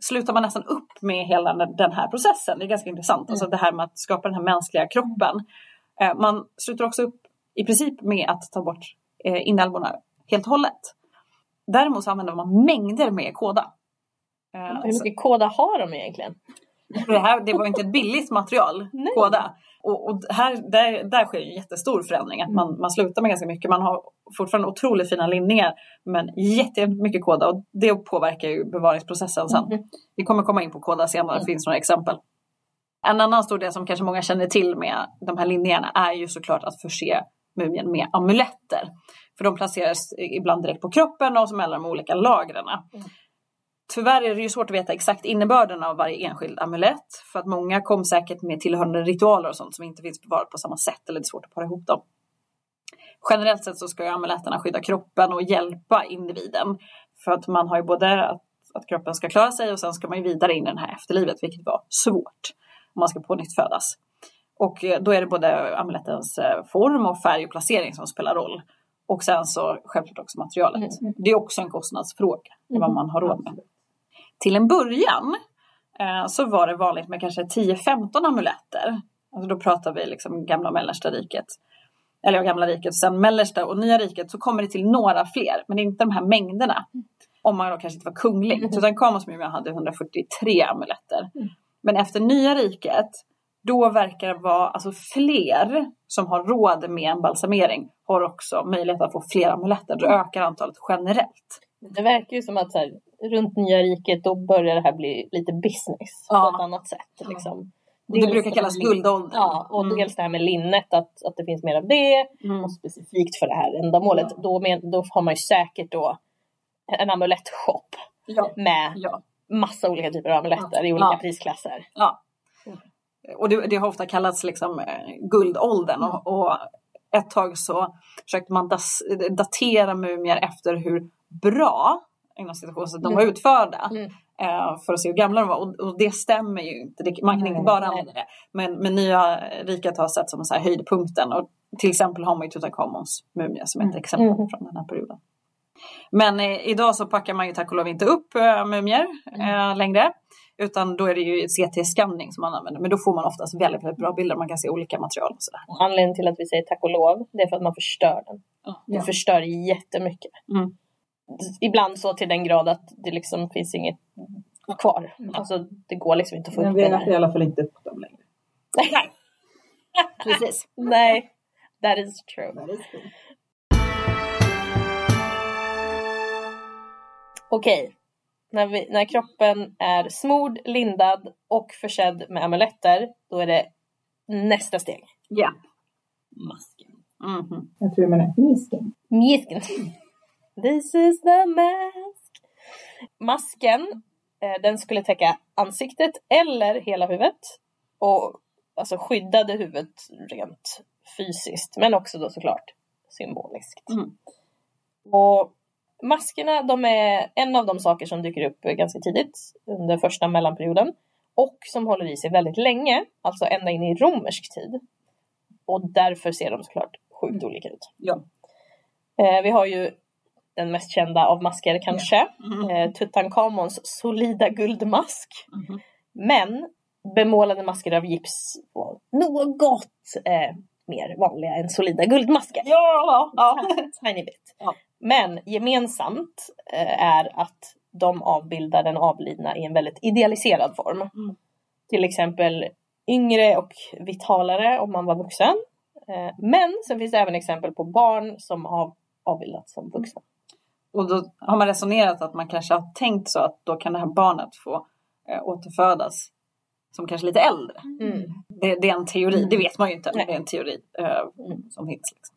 slutar man nästan upp med hela den här processen. Det är ganska intressant. Mm. Alltså det här med att skapa den här mänskliga kroppen. Eh, man slutar också upp i princip med att ta bort eh, inälvorna helt hållet. Däremot så använder man mängder med kåda. Hur mycket kåda har de egentligen? Det, här, det var inte ett billigt material, kåda. Och, och här, där, där sker en jättestor förändring. Att man, man slutar med ganska mycket. Man har fortfarande otroligt fina linningar. Men jättemycket kåda. Och det påverkar ju bevaringsprocessen sen. Mm. Vi kommer komma in på kåda senare. Mm. Det finns några exempel. En annan stor del som kanske många känner till med de här linningarna är ju såklart att förse mumien med amuletter. För de placeras ibland direkt på kroppen och så mellan de olika lagren. Mm. Tyvärr är det ju svårt att veta exakt innebörden av varje enskild amulett. För att många kom säkert med tillhörande ritualer och sånt som inte finns bevarat på samma sätt. Eller det är svårt att para ihop dem. Generellt sett så ska ju amuletterna skydda kroppen och hjälpa individen. För att man har ju både att, att kroppen ska klara sig och sen ska man ju vidare in i den här efterlivet. Vilket var svårt om man ska på nytt födas. Och då är det både amulettens form och färg och placering som spelar roll. Och sen så självklart också materialet. Mm. Det är också en kostnadsfråga mm. vad man har råd med. Till en början eh, så var det vanligt med kanske tio femton amuletter. Alltså då pratar vi liksom gamla och mellersta riket. Eller gamla riket. Sen mellersta och nya riket så kommer det till några fler. Men inte de här mängderna. Mm. Om man då kanske inte var kunglig. Mm. Tutankhamun som jag hade hundrafyrtiotre amuletter. Mm. Men efter nya riket. Då verkar det vara alltså fler som har råd med en balsamering. Har också möjlighet att få fler amuletter. Då ökar antalet generellt. Det verkar ju som att så här, runt nya riket då börjar det här bli lite business ja. på ett annat sätt. Liksom. Det dels brukar kallas guldåldern. Ja, och mm. dels det här med linnet, att, att det finns mer av det. Mm. Och specifikt för det här ändamålet. Ja. Då, men, då har man ju säkert då en amulettshop ja. med ja. massa olika typer av amuletter ja. i olika ja. prisklasser. Ja. Och det, det har ofta kallats liksom guldåldern. Mm. Och, och ett tag så försökte man das, datera mumier efter hur bra inom situationen så att de var utförda. Mm. Eh, för att se hur gamla de var. Och, och det stämmer ju inte. Det, man kan inte bara använda det. Men, men nya riket har sett som så här höjdpunkten. Och till exempel har man ju Tutankhamons mumier som ett exempel mm. från den här perioden. Men eh, idag så packar man ju tack och lov inte upp eh, mumier eh, längre. Utan då är det ju C T-skanning som man använder. Men då får man oftast väldigt, väldigt bra bilder. Man kan se olika material och sådär. Anledningen till att vi säger tack och lov. Det är för att man förstör den. Ja. Den förstör jättemycket. Mm. Ibland så till den grad att det liksom finns inget kvar. Mm. Alltså det går liksom inte att få upp den. Men i alla fall inte upp dem längre. Nej. Precis. Nej. That is true. That is true. Okej. Okay. När, vi, när kroppen är smord, lindad och försedd med amuletter, då är det nästa steg. Ja. Yeah. Masken. Mm-hmm. Jag tror man är masken. Masken. This is the mask. Masken, eh, den skulle täcka ansiktet eller hela huvudet. Och alltså skyddade huvudet rent fysiskt, men också då såklart symboliskt. Mm. Och maskerna, de är en av de saker som dyker upp ganska tidigt under första mellanperioden. Och som håller i sig väldigt länge, alltså ända in i romersk tid. Och därför ser de såklart sjukt olika ut. Ja. Eh, vi har ju den mest kända av masker kanske. Yeah. Mm-hmm. Tutankhamons solida guldmask. Mm-hmm. Men bemålade masker av gips var något eh, mer vanliga än solida guldmasker. Ja, ja. Tiny bit. Ja. Men gemensamt eh, är att de avbildar den avlidna i en väldigt idealiserad form. Mm. Till exempel yngre och vitalare om man var vuxen. Eh, men sen finns det även exempel på barn som av, avbildats som vuxna. Och då har man resonerat att man kanske har tänkt så att då kan det här barnet få eh, återfödas som kanske lite äldre. Mm. Det, det är en teori, det vet man ju inte. Nej. Det är en teori eh, mm. som finns liksom.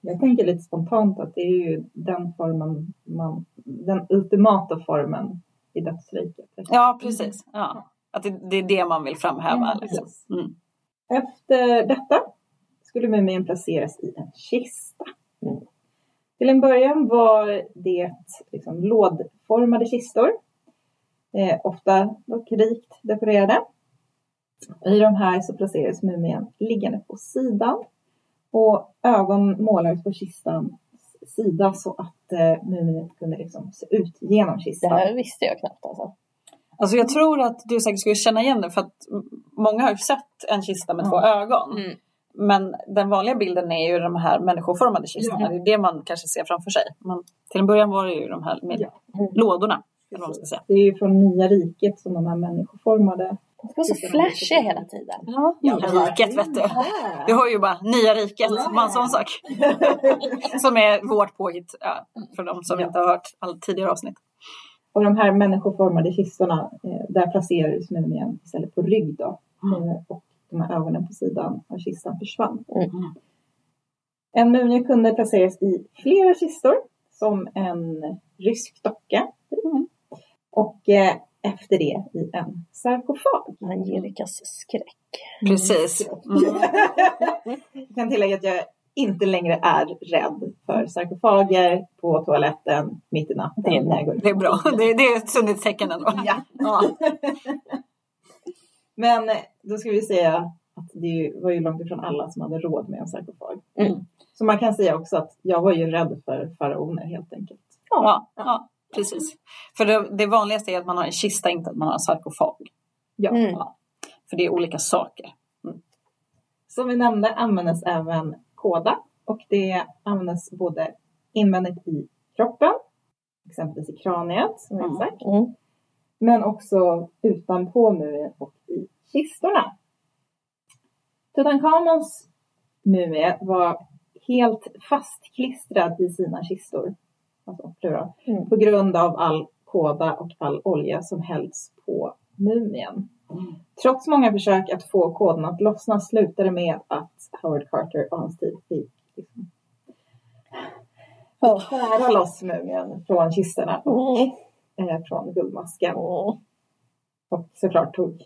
Jag tänker lite spontant att det är ju den formen, man, den ultimata formen i dödsriket. Ja, precis. Ja. Att det, det är det man vill framhäva. Ja, liksom. Mm. Efter detta skulle mumien placeras i en kista. Mm. Till en början var det liksom lådformade kistor. Eh, ofta dock rikt dekorerade. I de här så placeras mumien liggande på sidan. Och ögon målades på kistans sida så att eh, mumien kunde liksom se ut genom kistan. Det här visste jag knappt alltså. Alltså jag tror att du säkert skulle känna igen det. För att många har ju sett en kista med mm. två ögon. Mm. Men den vanliga bilden är ju de här människoformade kistorna. Mm. Det är det man kanske ser framför sig. Men till en början var det ju de här med mm. lådorna. Eller vad man ska säga. Det är ju från Nya riket som de här människoformade. Det var så flashiga hela tiden. Ja, ja, riket vet du. Du har ju bara Nya riket. Ja. Man sån sak. Som är vårt påhitt. Ja, för de som ja. inte har hört all tidigare avsnitt. Och de här människoformade kistorna. Där placerades mumien istället på rygg då. Mm. Och de här ögonen på sidan av kistan försvann. Mm. En mumie kunde placeras i flera kistor. Som en rysk docka. Mm. Och... Eh, efter det i en sarkofag. Angelikas skräck. Precis. Mm. Jag kan tillägga att jag inte längre är rädd för sarkofager på toaletten mitt i natten. Det är, det är bra. Det är, det är ett sundhetstecken ändå. Ja. Ja. Men då ska vi säga att det var ju långt ifrån alla som hade råd med en sarkofag. Mm. Så man kan säga också att jag var ju rädd för faraoner helt enkelt. Ja, ja. Precis. För det, det vanligaste är att man har en kista, inte att man har en sarkofag. Ja. Mm. Ja. För det är olika saker. Mm. Som vi nämnde användes även kåda. Och det användes både invändigt i kroppen. Exempelvis i kraniet, som jag sagt. Mm. Mm. Men också utanpå mumien och i kistorna. Tutankhamons mumie var helt fastklistrad i sina kistor. Alltså, mm. på grund av all kåda och all olja som hälls på mumien. Mm. Trots många försök att få kådan att lossna slutade med att Howard Carter och hans tid fick skära loss mumien från kistorna och mm. eh, från guldmasken. Mm. Och såklart tog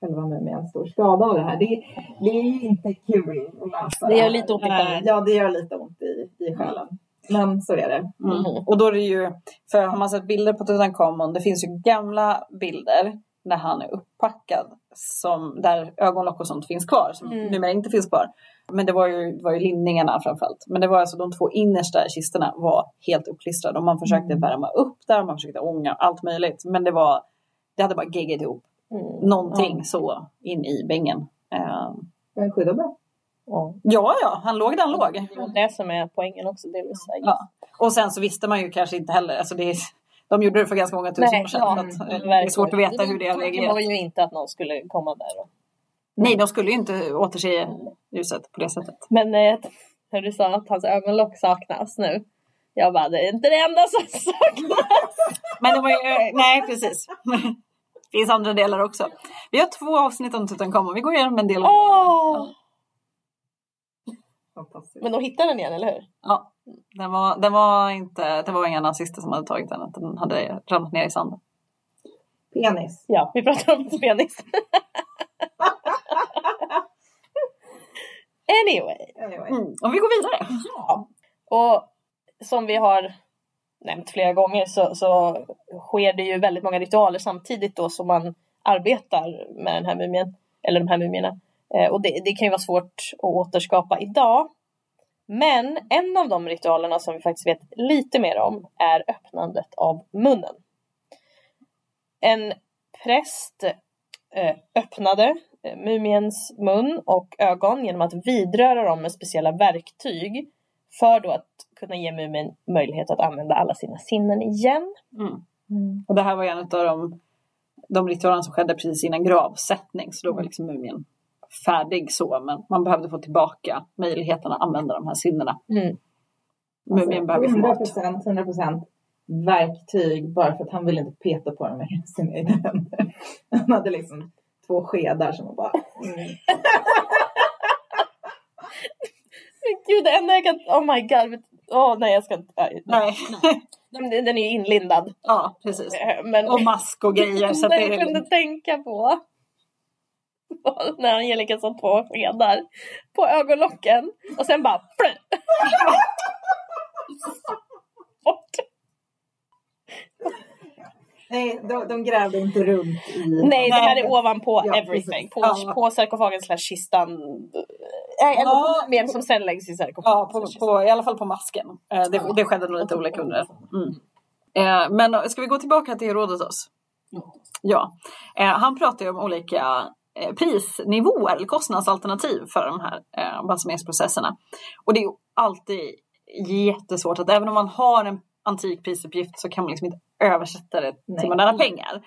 själva mumien stor skada av det här. Det, det är inte kul att läsa. Det gör lite ont i själen. Ja, det gör lite ont i, i själen. Men så är det. Mm. Mm. Och då är det ju, för har man sett bilder på Tutankhamon, det finns ju gamla bilder när han är upppackad som, där ögonlock och sånt finns kvar som mm. numera inte finns kvar. Men det var ju, det var ju linningarna framförallt. Men det var alltså de två innersta kistorna var helt uppklistrade och man försökte mm. värma upp där, man försökte ånga allt möjligt. Men det var, det hade bara geggat ihop. Mm. Någonting mm. så in i bängen. Uh. Men skyddar bra. Ja, ja, han låg där han låg. Det var det som är poängen också. Det vill säga. Ja. Och sen så visste man ju kanske inte heller. Alltså det är, de gjorde det för ganska många tusen Nej, år sedan. Ja, att det är svårt att veta det, hur det har reagerat. Det var ju inte att någon skulle komma där. Och... Nej, de skulle ju inte återse ljuset på det sättet. Men när du sa att hans ögonlock saknas nu. Jag bara, det är inte det enda som saknas. Men det var ju... Nej, precis. Det finns andra delar också. Vi har två avsnitt om Tutankhamon. Vi går igenom en del om oh. Men de hittade den igen, eller hur? Ja, den var, den var inte, det var ingen nazister som hade tagit den. Den hade ramlat ner i sanden. Penis. Ja, vi pratar om penis. anyway. anyway. Mm. Och vi går vidare. Ja. Och som vi har nämnt flera gånger så, så sker det ju väldigt många ritualer samtidigt då som man arbetar med den här mumien. Eller de här mumierna. Och det, det kan ju vara svårt att återskapa idag. Men en av de ritualerna som vi faktiskt vet lite mer om är öppnandet av munnen. En präst öppnade mumiens mun och ögon genom att vidröra dem med speciella verktyg för då att kunna ge mumien möjlighet att använda alla sina sinnen igen. Mm. Mm. Och det här var en av de, de ritualerna som skedde precis innan gravsättning, så då var liksom mumien färdig så, men man behövde få tillbaka möjligheten att använda de här sinnena. Mm. Mumien alltså, behöver hundra procent verktyg bara för att han ville inte peta på dem med sina händer. Han hade liksom två skedar som bara... Mm. Gud, en jag kan... Oh my god. Åh, oh, nej, jag ska inte... Nej. nej. Den, den är ju inlindad. Ja, precis. Men... Och mask och grejer. Så det jag kunde tänka på. När Angelica satt på skedar på ögonlocken. Och sen bara... Nej, de, de grävde inte runt i... Nej, det här är ovanpå ja, everything. På, ja. på sarkofagen slash kistan. Äh, ja. Mer som sen läggs i sarkofagen. Ja, på, på, i alla fall på masken. Eh, det, ja. det skedde nog lite olika under. Mm. Eh, men ska vi gå tillbaka till Herodotos? Mm. Ja. Eh, han pratar ju om olika eh, prisnivåer eller kostnadsalternativ för de här eh, balsameringsprocesserna. Och det är ju alltid jättesvårt att även om man har en antik prisuppgift så kan man liksom inte översätta det Nej. till moderna pengar.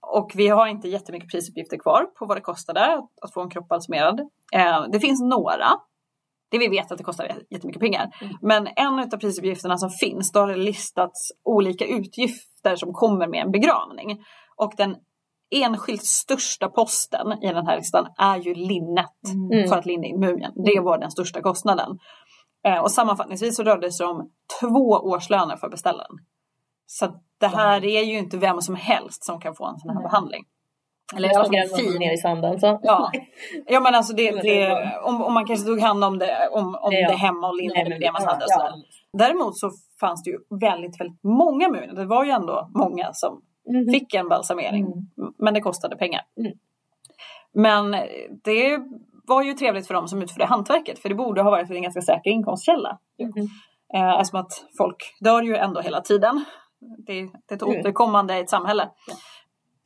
Och vi har inte jättemycket prisuppgifter kvar på vad det kostade att, att få en kropp balsamerad. Eh, det finns några. Det vi vet att det kostar jättemycket pengar. Mm. Men en av prisuppgifterna som finns, då har det listats olika utgifter som kommer med en begravning. Och den enskilt största posten i den här listan är ju linnet mm. för att linda in mumien. Det var den största kostnaden. Och sammanfattningsvis så rörde det sig om två årslöner för beställaren. Så det här är ju inte vem som helst som kan få en sån här Nej. behandling. Eller i alla fall fin ner i sanden så. Ja. Ja men alltså det, det om, om man kanske tog hand om det om om ja. det hemma och linda det, det man hade ja. så. Däremot så fanns det ju väldigt väldigt många mumier. Det var ju ändå många som mm. fick en balsamering, mm. men det kostade pengar. Mm. Men det var ju trevligt för dem som utförde hantverket. För det borde ha varit en ganska säker inkomstkälla. Mm. Eh, alltså att folk dör ju ändå hela tiden. Det är ett mm. återkommande i ett samhälle. Mm.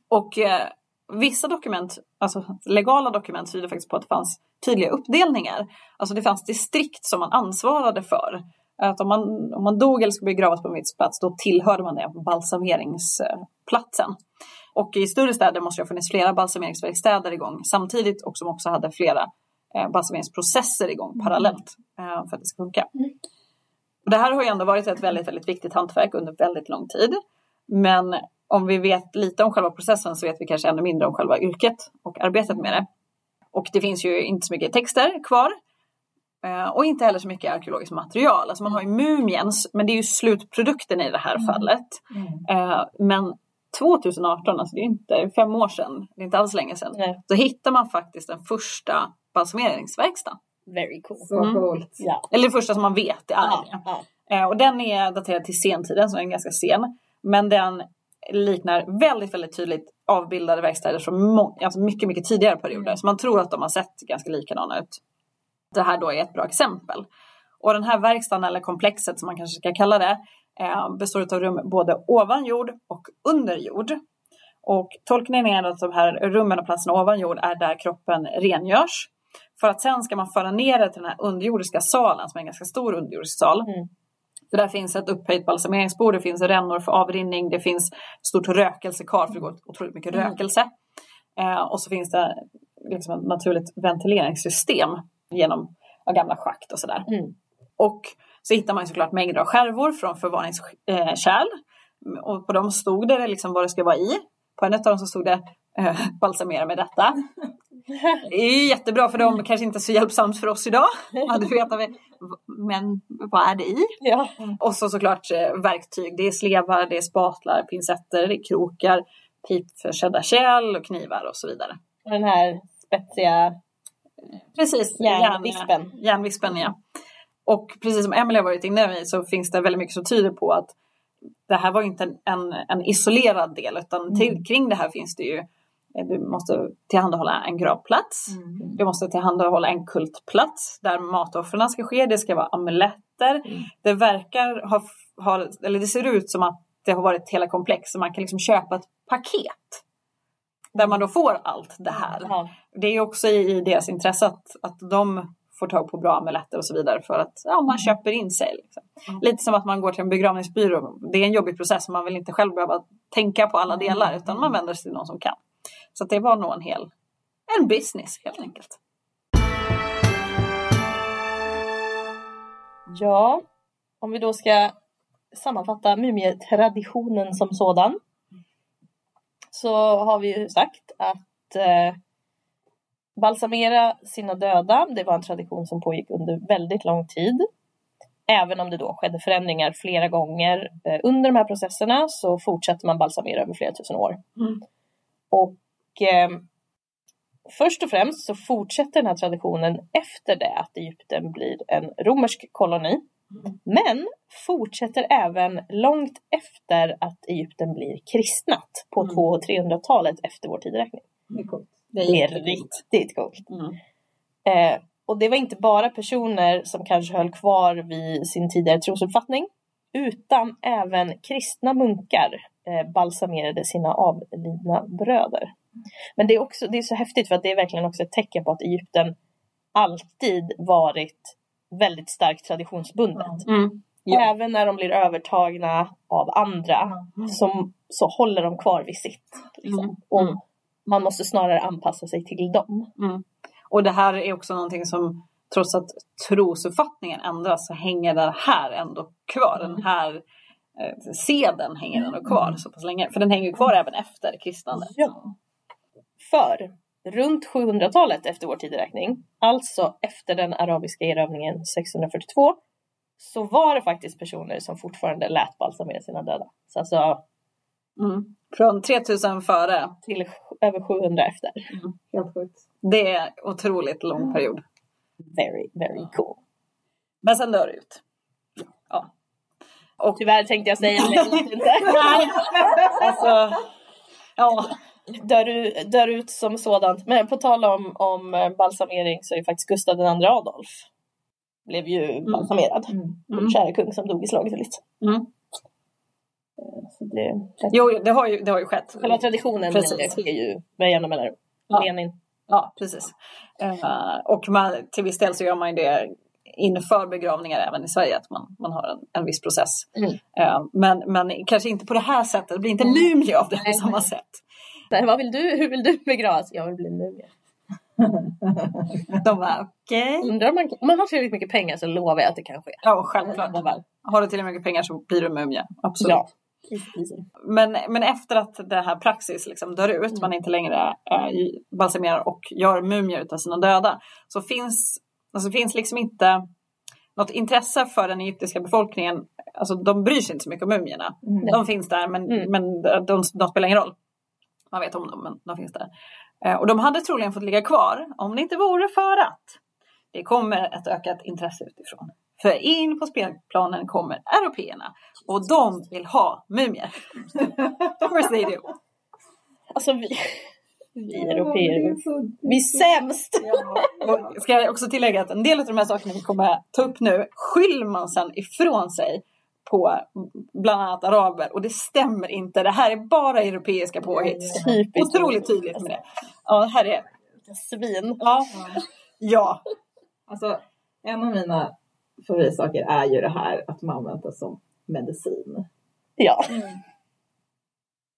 Och eh, vissa dokument, alltså legala dokument, tyder faktiskt på att det fanns tydliga uppdelningar. Alltså det fanns distrikt som man ansvarade för. Att om man, om man dog eller skulle begravas på en viss plats, då tillhörde man den balsameringsplatsen. Och i större städer måste det ha funnits flera balsameringsverkstäder igång samtidigt och som också hade flera eh, balsameringsprocesser igång parallellt eh, för att det ska funka. Mm. Det här har ju ändå varit ett väldigt, väldigt viktigt hantverk under väldigt lång tid. Men om vi vet lite om själva processen så vet vi kanske ännu mindre om själva yrket och arbetet med det. Och det finns ju inte så mycket texter kvar. Och inte heller så mycket arkeologiskt material. Alltså man har ju mumiens, men det är ju slutprodukten i det här fallet. Mm. Men tjugohundraarton, alltså det är inte fem år sedan, det är inte alls länge sedan. Nej. Så hittar man faktiskt den första balsameringsverkstaden. Very cool. Så mm. coolt. Yeah. Eller det första som man vet är Irene. Ah, ah. Och den är daterad till sentiden, så den är ganska sen. Men den liknar väldigt, väldigt tydligt avbildade verkstäder från må- alltså mycket, mycket tidigare perioder. Mm. Så man tror att de har sett ganska likadana ut. Det här då är ett bra exempel. Och den här verkstaden eller komplexet som man kanske ska kalla det består av rum både ovan jord och under jord. Och tolkningen är att de här rummen och platserna ovan jord är där kroppen rengörs. För att sen ska man föra ner det till den här underjordiska salen som är en ganska stor underjordisk sal. Mm. Så där finns ett upphöjt balsameringsbord, det finns rännor för avrinning, det finns stort rökelsekar för det går otroligt mycket mm. rökelse. Eh, och så finns det liksom ett naturligt ventileringssystem genom gamla schakt och sådär. Mm. Och så hittar man såklart mängder av skärvor från förvaringskärl. Och på dem stod det liksom vad det ska vara i. På en av dem så stod det eh, balsamera med detta. Det är ju jättebra för dem, kanske inte så hjälpsamt för oss idag. Du vet, men vad är det i? Ja. Och så såklart verktyg. Det är slevar, det är spatlar, pincetter, det är krokar, pipförsedda kärl och knivar och så vidare. Den här spetsiga... Precis, järnvispen. järnvispen ja. Och precis som Emily har varit inne i så finns det väldigt mycket som tyder på att det här var inte en, en, en isolerad del utan till, kring det här finns det ju Du måste tillhandahålla en gravplats. Mm. Du måste tillhandahålla en kultplats där matofferna ska ske. Det ska vara amuletter. Mm. Det verkar ha, ha, eller det ser ut som att det har varit hela komplex. Så man kan liksom köpa ett paket. Där man då får allt det här. Mm. Det är också i deras intresse att, att de får tag på bra amuletter och så vidare. För att ja, man mm. köper in sig. Liksom. Mm. Lite som att man går till en begravningsbyrå. Det är en jobbig process. Man vill inte själv behöva tänka på alla delar. Mm. Utan man vänder sig till någon som kan. Så det var nog en hel en business helt enkelt. Ja, om vi då ska sammanfatta mumietraditionen som sådan. Så har vi ju sagt att eh, balsamera sina döda. Det var en tradition som pågick under väldigt lång tid. Även om det då skedde förändringar flera gånger eh, under de här processerna. Så fortsatte man balsamera över flera tusen år. Mm. Och eh, först och främst så fortsätter den här traditionen efter det att Egypten blir en romersk koloni. Mm. Men fortsätter även långt efter att Egypten blir kristnat på mm. tvåhundra- och trehundratalet efter vår tideräkning. Det är coolt. Det är, det är riktigt coolt. Mm. Eh, och det var inte bara personer som kanske höll kvar vid sin tidigare trosuppfattning. Utan även kristna munkar eh, balsamerade sina avlidna bröder. Men det är också det är så häftigt för att det är verkligen också ett tecken på att Egypten alltid varit väldigt starkt traditionsbundet. Mm. Ja. Även när de blir övertagna av andra mm. som, så håller de kvar vid sitt. Liksom. Mm. Och man måste snarare anpassa sig till dem. Mm. Och det här är också någonting som trots att trosuppfattningen ändras så hänger den här ändå kvar. Den här eh, seden hänger ändå kvar så pass länge. För den hänger kvar även efter kristnandet. Ja. För runt sjuhundratalet efter vår tideräkning, alltså efter den arabiska erövningen sexhundrafyrtiotvå, så var det faktiskt personer som fortfarande lät balsamera sina döda. Så alltså, mm. från tre tusen före till över sju hundra efter. Mm. Helt sjukt. Det är en otroligt lång period. Very, very cool. Men sen dör det ut. Ja. Och tyvärr tänkte jag säga men inte. Alltså, ja. Dör, dör ut som sådant. Men på tal om, om balsamering så är faktiskt Gustav den andra Adolf. Blev ju balsamerad. Mm. Mm. Mm. Kära kung som dog i slaget och lite. Mm. Så det, jo, det har ju, det har ju skett. Själva traditionen sker ju med jämna mellanrum. Ja. Lenin. Ja, precis. Uh, och man, till viss del så gör man ju det inför begravningar även i Sverige. Att man, man har en, en viss process. Mm. Uh, men, men kanske inte på det här sättet. Det blir inte mumie av det på samma sätt. Nej, vad vill du? Hur vill du begravas? Jag vill bli mumie. De var okej. Okay. Undrar om man, om man har tillräckligt mycket pengar så lovar jag att det kan ske. Ja, självklart. Har du tillräckligt mycket pengar så blir du mumie. Absolut. Ja. Men, men efter att det här praxis liksom dör ut, mm. man inte längre äh, balsamerar och gör mumier utav sina döda, så finns, alltså finns liksom inte något intresse för den egyptiska befolkningen. Alltså de bryr sig inte så mycket om mumierna. Mm. De finns där men, mm. men de, de, de spelar ingen roll. Man vet om dem men de finns där. Eh, och de hade troligen fått ligga kvar om det inte vore för att det kommer ett ökat intresse utifrån. För in på spelplanen kommer européerna. Och de vill ha mumier. Of course they do. Alltså vi, vi européer. Vi är sämst. Och ska jag också tillägga att en del av de här sakerna vi kommer ta upp nu. Skyller man sedan ifrån sig på bland annat araber. Och det stämmer inte. Det här är bara europeiska påhitt. Otroligt tydligt med det. Ja, det här är svin. Ja. Ja. Alltså en av mina favoritsaker är ju det här att man använder som medicin. Ja. Mm.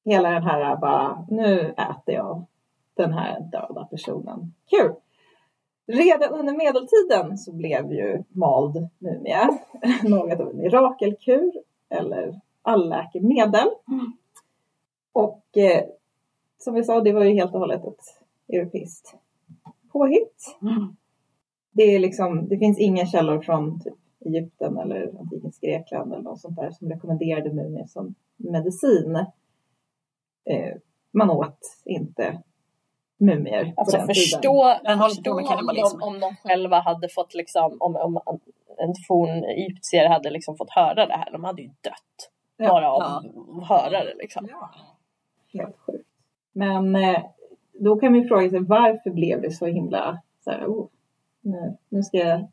Hela den här bara, nu äter jag den här döda personen. Kul! Redan under medeltiden så blev ju mald mumie något av en mirakelkur eller allläkemedel. Mm. Och eh, som vi sa, det var ju helt och hållet ett europeiskt påhitt. Mm. Det är liksom, det finns inga källor från typ Egypten eller antikens Grekland eller något sånt där som rekommenderade mumier som medicin. Eh, man åt inte mumier. Alltså förstå, förstå om, de, om de själva hade fått liksom, om, om en forn egyptier hade liksom fått höra det här. De hade ju dött. Ja, bara av ja. Att höra det liksom. Ja, helt sjukt. Men eh, då kan vi fråga sig varför blev det så himla så här, oh, nu, nu ska jag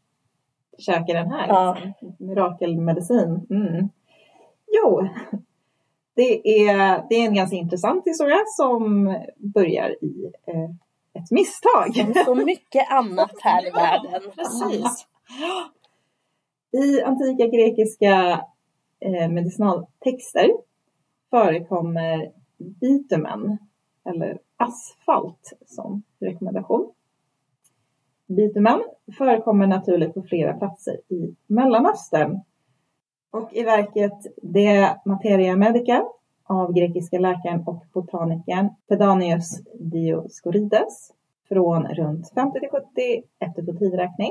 käka den här ja. liksom, mirakelmedicin. Mm. Jo, det är, det är en ganska intressant historia som börjar i eh, ett misstag. Så mycket annat här i världen. Precis. I antika grekiska eh, medicinaltexter förekommer bitumen eller asfalt som rekommendation. Bitumen förekommer naturligt på flera platser i Mellanöstern. Och i verket De Materia Medica av grekiska läkaren och botanikern Pedanius Dioscorides från runt femtio till sjuttio efter vår tidräkning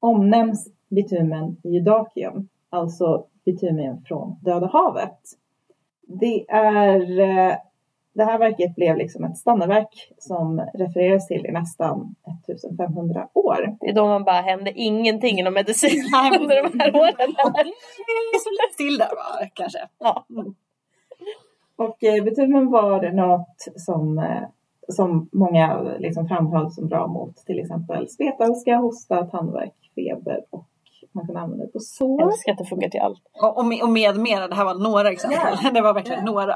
omnämns bitumen i Judakium, alltså bitumen från Döda havet. Det är, det här verket blev liksom ett standardverk som refereras till i nästan femtonhundra år. Det är då man bara hände ingenting inom medicin under de här åren. Det är så lätt till där bara, kanske. Ja. Mm. Och bitumen var något som, som många liksom framhöll som bra mot till exempel spetälska, hosta, tandvärk, feber och man kan använda det på sår. Jag älskar att det funkar till allt. Och, och, med, och med mera, det här var några exempel. Yeah. Det var verkligen yeah. några.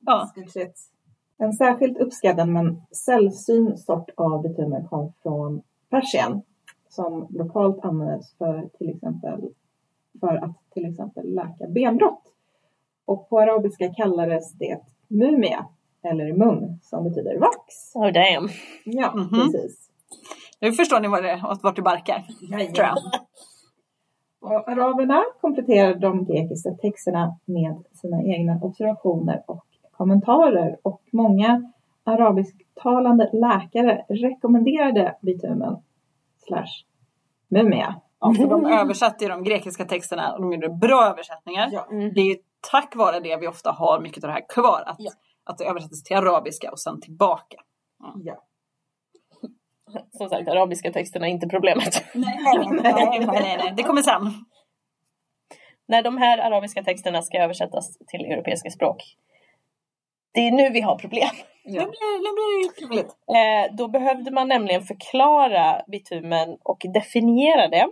Ja. En särskilt uppskattad men sällsyn sort av bitumen kom från Persien som lokalt användes för till exempel för att till exempel läka benbrott. Och på arabiska kallades det mumia eller mum som betyder vax. Oh damn. Ja, mm-hmm. Precis. Nu förstår ni vad det är, vart det barkar. Tror jag. Och araberna kompletterade de grekiska texterna med sina egna observationer och kommentarer. Och många arabisktalande läkare rekommenderade bitumen slash mumia. Ja, för de översatte ju de grekiska texterna och de gjorde bra översättningar. Ja. Mm. Det är ju tack vare det vi ofta har mycket av det här kvar. Att, ja. att det översattes till arabiska och sen tillbaka. Ja. ja. Som sagt, arabiska texterna är inte problemet. Nej, nej, nej, nej. Det kommer sen. När de här arabiska texterna ska översättas till europeiska språk. Det är nu vi har problem. Ja. Nu blir det problem. Eh, då behövde man nämligen förklara bitumen och definiera det.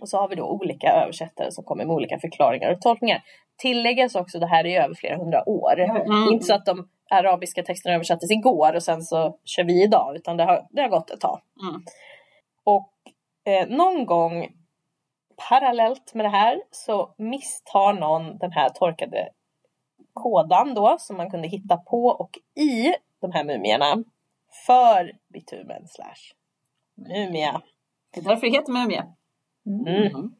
Och så har vi då olika översättare som kommer med olika förklaringar och tolkningar. Tilläggas också det här är över flera hundra år. Mm. Inte så att de arabiska texterna översattes igår och sen så kör vi idag. Utan det har, det har gått ett tag. Mm. Och eh, någon gång parallellt med det här så misstar någon den här torkade kådan då. Som man kunde hitta på och i de här mumierna. För bitumen slash mumia. Det är därför det heter mumia. Mm. Mm.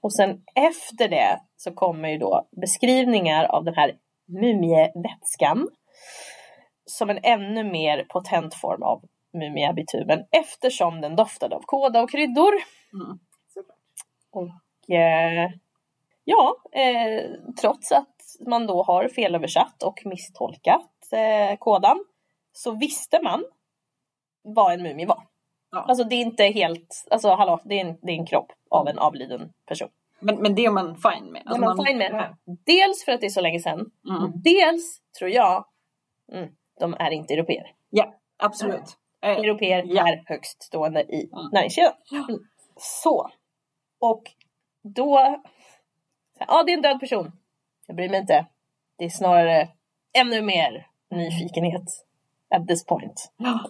Och sen efter det så kommer ju då beskrivningar av den här mumievätskan som en ännu mer potent form av mumiabitumen eftersom den doftade av kåda och kryddor. Mm. Och eh, ja, eh, trots att man då har felöversatt och misstolkat eh, kådan så visste man vad en mumie var. Ja. Alltså det är inte helt, alltså hallå, det är en, det är en kropp av en avliden person. Men, men det är man fine med. Alltså man man, fine med. Ja. Dels för att det är så länge sedan. Mm. Dels tror jag mm, de är inte europeer. Ja, absolut. Ja. Europeer ja. är högst stående i ja. näringskedjan. Mm. Så. Och då. Ja, ah, det är en död person. Jag bryr mig inte. Det är snarare ännu mer nyfikenhet. At this point. Ja.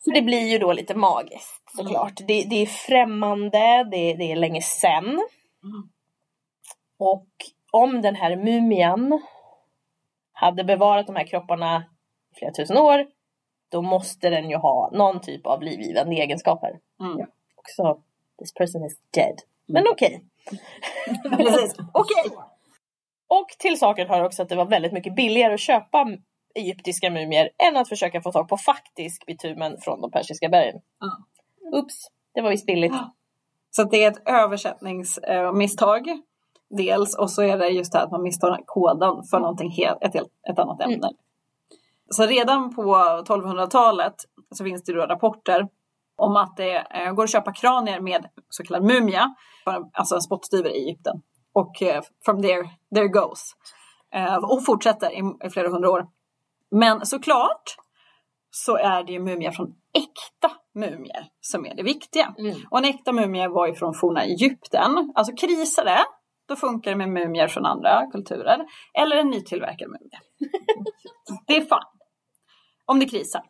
Så det blir ju då lite magiskt såklart. Mm. Det, det är främmande, det, det är länge sen. Mm. Och om den här mumien hade bevarat de här kropparna i flera tusen år. Då måste den ju ha någon typ av livgivande egenskaper. Mm. Och så, this person is dead. Men okej. Okay. Precis, okej. Okay. Och till saken hör också att det var väldigt mycket billigare att köpa egyptiska mumier än att försöka få tag på faktisk bitumen från de persiska bergen. Mm. Ups, det var visst billigt. Så det är ett översättningsmisstag. Eh, dels, och så är det just det här att man misstar koden för någonting helt, ett, helt, ett annat ämne. Mm. Så redan på tolvhundratalet så finns det då rapporter om att det eh, går att köpa kranier med så kallad mumia, alltså en spottstyver i Egypten. Och eh, from there, there goes. Eh, och fortsätter i, i flera hundra år. Men såklart så är det ju mumier från äkta mumier som är det viktiga. Mm. Och en äkta mumie var ju från forna Egypten. Alltså krisar det, då funkar det med mumier från andra kulturer. Eller en nytillverkad mumie. Det är fan. Om det krisar.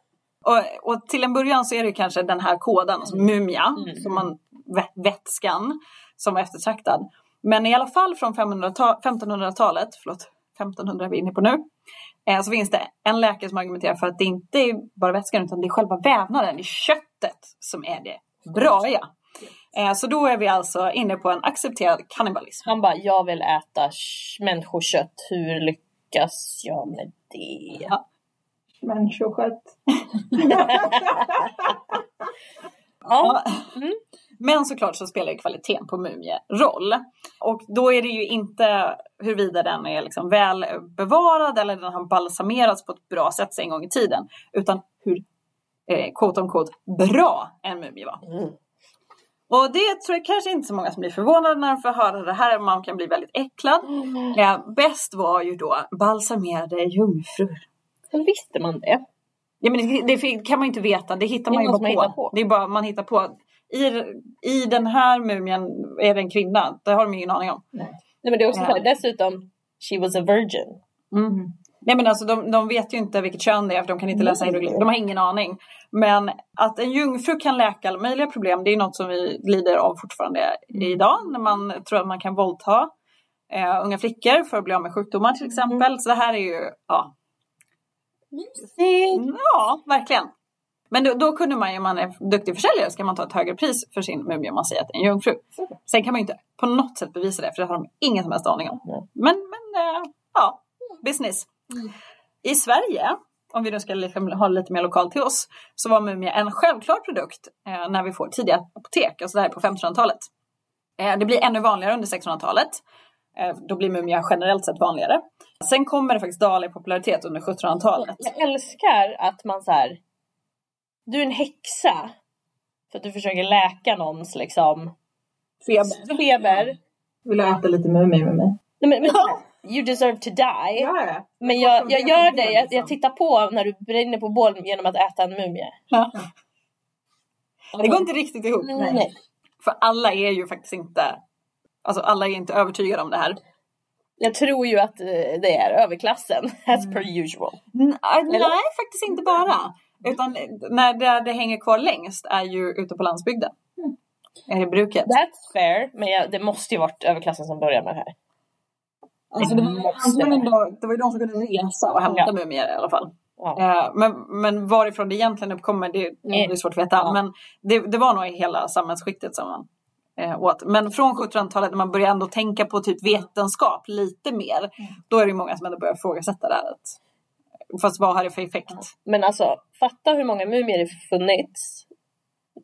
Och, och till en början så är det kanske den här koden, mm. alltså mumia, mm. som man, vätskan, som var eftertraktad. Men i alla fall från femtonhundratalet, förlåt, femtonhundra är vi inne på nu, eh, så finns det en läkare som argumenterar för att det inte är bara vätskan utan det är själva vävnaden, det är köttet som är det braiga. Eh, så då är vi alltså inne på en accepterad kannibalism. Han bara, jag vill äta människokött, hur lyckas jag med det? Ja. Människokött. Ja. Mm. Men såklart så spelar ju kvaliteten på mumie roll. Och då är det ju inte huruvida den är liksom väl bevarad eller den har balsamerats på ett bra sätt en gång i tiden. Utan hur eh, quote on quote bra en mumie var. Mm. Och det tror jag kanske inte så många som blir förvånade när de får höra det här. Man kan bli väldigt äcklad. Mm. Eh, bäst var ju då balsamerade jungfrur. Hur visste man det? Ja, men det, det kan man ju inte veta. Det hittar det man ju bara man på. på. Det är bara man hittar på. I, i den här mumien är det en kvinna. Det har de ju ingen aning om. Nej, Nej men det är också ja. Dessutom, she was a virgin. Mm. Nej, men alltså de, de vet ju inte vilket kön det är. För de kan inte läsa hieroglyfer. De har ingen aning. Men att en jungfru kan läka alla möjliga problem. Det är något som vi lider av fortfarande idag. När man tror att man kan våldta eh, unga flickor för att bli av med sjukdomar till exempel. Mm. Så det här är ju... ja. Mm. Ja, verkligen. Men då, då kunde man ju, om man är duktig försäljare, ska man ta ett högre pris för sin mumie om man säger att det är en jungfru. Sen kan man ju inte på något sätt bevisa det, för det har de ingen som helst aning om. Mm. Men, men äh, ja, business. Mm. I Sverige, om vi nu ska liksom ha lite mer lokalt till oss, så var mumie en självklar produkt eh, när vi får tidiga apotek. Alltså det här på femtonhundratalet. Eh, det blir ännu vanligare under sextonhundratalet. Eh, då blir mumie generellt sett vanligare. Sen kommer det faktiskt dalig popularitet under sjuttonhundratalet. Jag älskar att man så här, du är en häxa för att du försöker läka någons liksom feber. feber. Vill du äta lite mumie med mig? Nej, men, men, you deserve to die. Ja, men jag, jag gör det. Jag, jag tittar på när du brinner på bål genom att äta en mumie. Ja. Det går inte riktigt ihop. Nej. Nej. För alla är ju faktiskt inte, alltså alla är inte övertygade om det här. Jag tror ju att det är överklassen, as mm. per usual. Nej, nej, faktiskt inte bara. Utan när det, det hänger kvar längst är ju ute på landsbygden. Mm. Är det bruket? That's fair, men jag, det måste ju varit överklassen som började med det här. Alltså det var, det var ju de som kunde resa och hämta ja. mumier i alla fall. Ja. Men, men varifrån det egentligen uppkommer, det, det är svårt att veta. Ja. Men det, det var nog i hela samhällsskiktet som man... åt. Men från sjuttonhundratalet när man börjar ändå tänka på typ vetenskap lite mer, mm. då är det ju många som ändå börjar frågasätta det här. Fast vad har det för effekt? Mm. Men alltså, fatta hur många mumier det funnits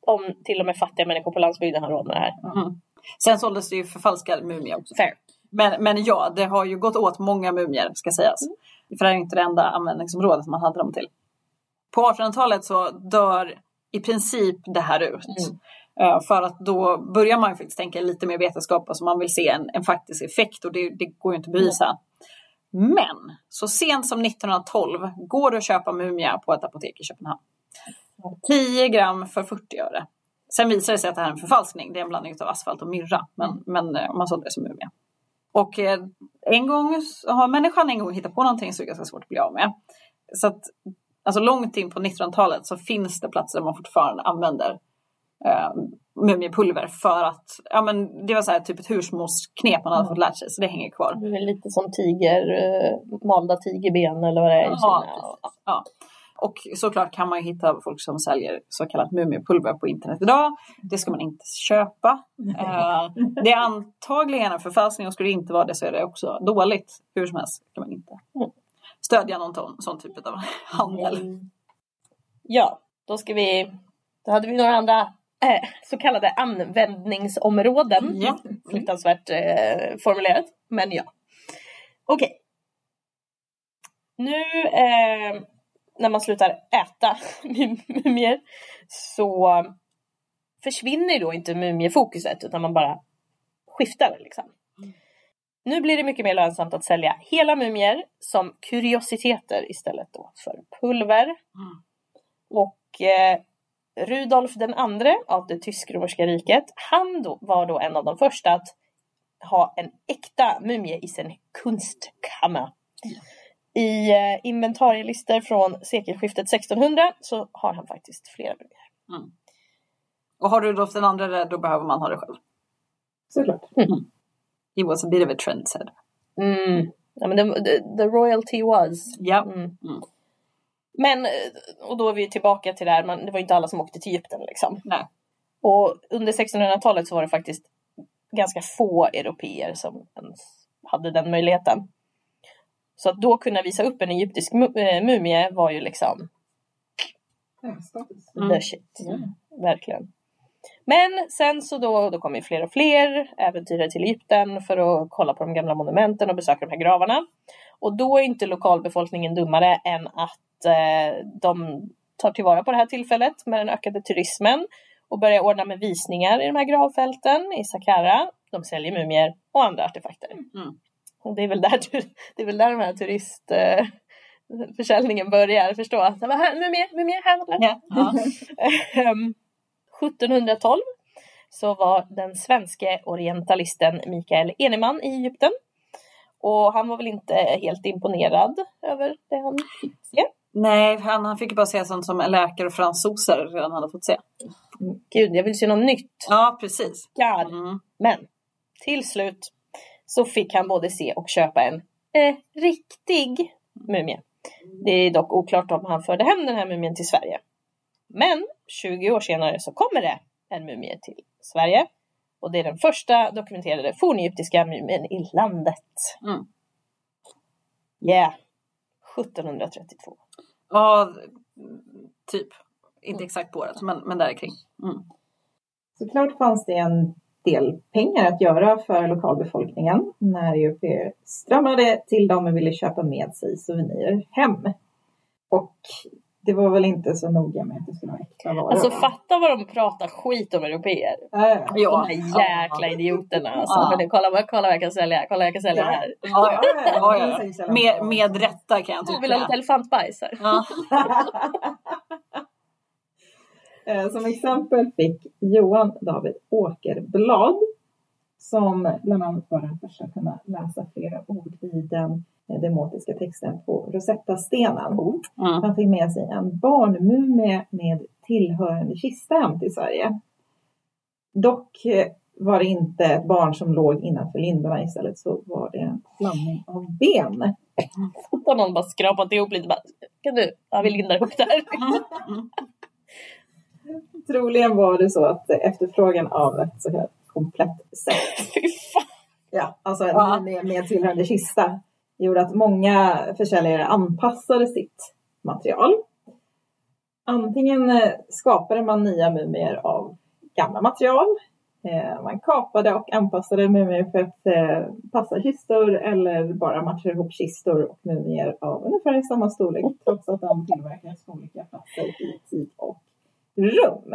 om till och med fattiga människor på landsbygden har råd med det här. Mm. Sen såldes det ju förfalskade mumier också. Fair. Men, men ja, det har ju gått åt många mumier, ska sägas. Mm. För det är ju inte det enda användningsområdet man hade dem till. På artonhundratalet så dör i princip det här ut. Mm. För att då börjar man faktiskt tänka lite mer vetenskap. Alltså man vill se en, en faktisk effekt. Och det, det går ju inte att bevisa. Men så sent som nittonhundratolv går det att köpa mumia på ett apotek i Köpenhamn. tio gram för fyrtio öre. Sen visar det sig att det här är en förfalskning. Det är en blandning av asfalt och myrra. Men, men man sålde det som mumia. Och en gång har människan en gång hittat på någonting så är det ganska svårt att bli av med. Så att alltså långt in på nittonhundratalet så finns det platser där man fortfarande använder Uh, mumiepulver för att ja, men det var så här typ ett husmorsknep man hade mm. fått lärt sig, så det hänger kvar. Det är lite som tiger, uh, malda tigerben eller vad det är. Ja, ja. ja. Och såklart kan man ju hitta folk som säljer så kallat mumiepulver på internet idag. Det ska man inte köpa. Uh, det är antagligen en förfalskning, och skulle det inte vara det så är det också dåligt. Hur som helst kan man inte mm. stödja någon ton, sån typ av handel. Mm. Ja, då ska vi då hade vi några andra så kallade användningsområden. Ja. Mm. Fruktansvärt eh, formulerat. Men ja. Okej. Okay. Nu eh, när man slutar äta mumier så försvinner då inte mumiefokuset utan man bara skiftar liksom. Mm. Nu blir det mycket mer lönsamt att sälja hela mumier som kuriositeter istället då för pulver. Mm. Och eh, Rudolf den andre av det tysk-romerska riket, han då, var då en av de första att ha en äkta mumie i sin kunstkamma. Mm. I eh, inventarielister från sekelskiftet sextonhundra så har han faktiskt flera mumier. Mm. Och har Rudolf den andre det, då behöver man ha det själv. Såklart. Mm. He was a bit of a trendsetter. Mm. Ja, men the, the, the royalty was. Ja. Mm. Mm. Men, och då är vi tillbaka till det här, man, det var inte alla som åkte till Egypten liksom. Nej. Och under sextonhundratalet så var det faktiskt ganska få européer som ens hade den möjligheten. Så att då kunna visa upp en egyptisk mumie var ju liksom... Mm. The shit. Mm. Verkligen. Men sen så då, då kommer ju fler och fler äventyrare till Egypten för att kolla på de gamla monumenten och besöka de här gravarna. Och då är inte lokalbefolkningen dummare än att eh, de tar tillvara på det här tillfället med den ökade turismen och börjar ordna med visningar i de här gravfälten i Saqqara. De säljer mumier och andra artefakter. Mm. Och det är väl där, det är väl där de här turist... Eh, försäljningen börjar, förstå. Det var här, mumier, mumier, här. Ja. sjuttonhundratolv så var den svenska orientalisten Mikael Enemann i Egypten. Och han var väl inte helt imponerad över det han fick se. Nej, han, han fick bara se sånt som läkare och fransoser redan hade fått se. Gud, jag vill se något nytt. Ja, precis. Mm. Men till slut så fick han både se och köpa en eh, riktig mumie. Det är dock oklart om han förde hem den här mumien till Sverige. Men tjugo år senare så kommer det en mumie till Sverige. Och det är den första dokumenterade fornegyptiska mumien i landet. Mm. Yeah. sjuttonhundratrettiotvå. Ja, typ. Inte mm. exakt på året, men, men där kring. Mm. Såklart fanns det en del pengar att göra för lokalbefolkningen när européer strömmade till dem och ville köpa med sig souvenirer hem. Och det var väl inte så noga med att det skulle vara äkta varor. Alltså fatta vad de pratar skit om européer. Äh, ja. De här jäkla ja. idioterna. Alltså. Ja. Men, kolla, kolla vad jag kan sälja. Kolla vad jag kan sälja ja. här. Ja, ja, ja, ja, ja. Med, med rätta kan jag tycka. Jag vill ha lite elefantbajs här. Ja. Som exempel fick Johan David Åkerblad, som bland annat var den första att kunna läsa flera ord i den demotiska texten på Rosettastenen. Mm. Han fick med sig en barnmumie med tillhörande kista hem till Sverige. Dock var det inte ett barn som låg innanför lindarna, istället så var det en blandning av ben. Och någon bara skrapat ihop lite. Bara, kan du? Jag vill linda ihop där. Troligen var det så att efterfrågan av ett så här komplett sätt. Fy fan. Ja, alltså ja. Med, med tillhörande kista gjorde att många försäljare anpassade sitt material. Antingen skapade man nya mumier av gamla material. Man kapade och anpassade mumier för att passa kistor, eller bara matchade ihop kistor och mumier av ungefär samma storlek, trots att de tillverkades på olika platser i tid och rum.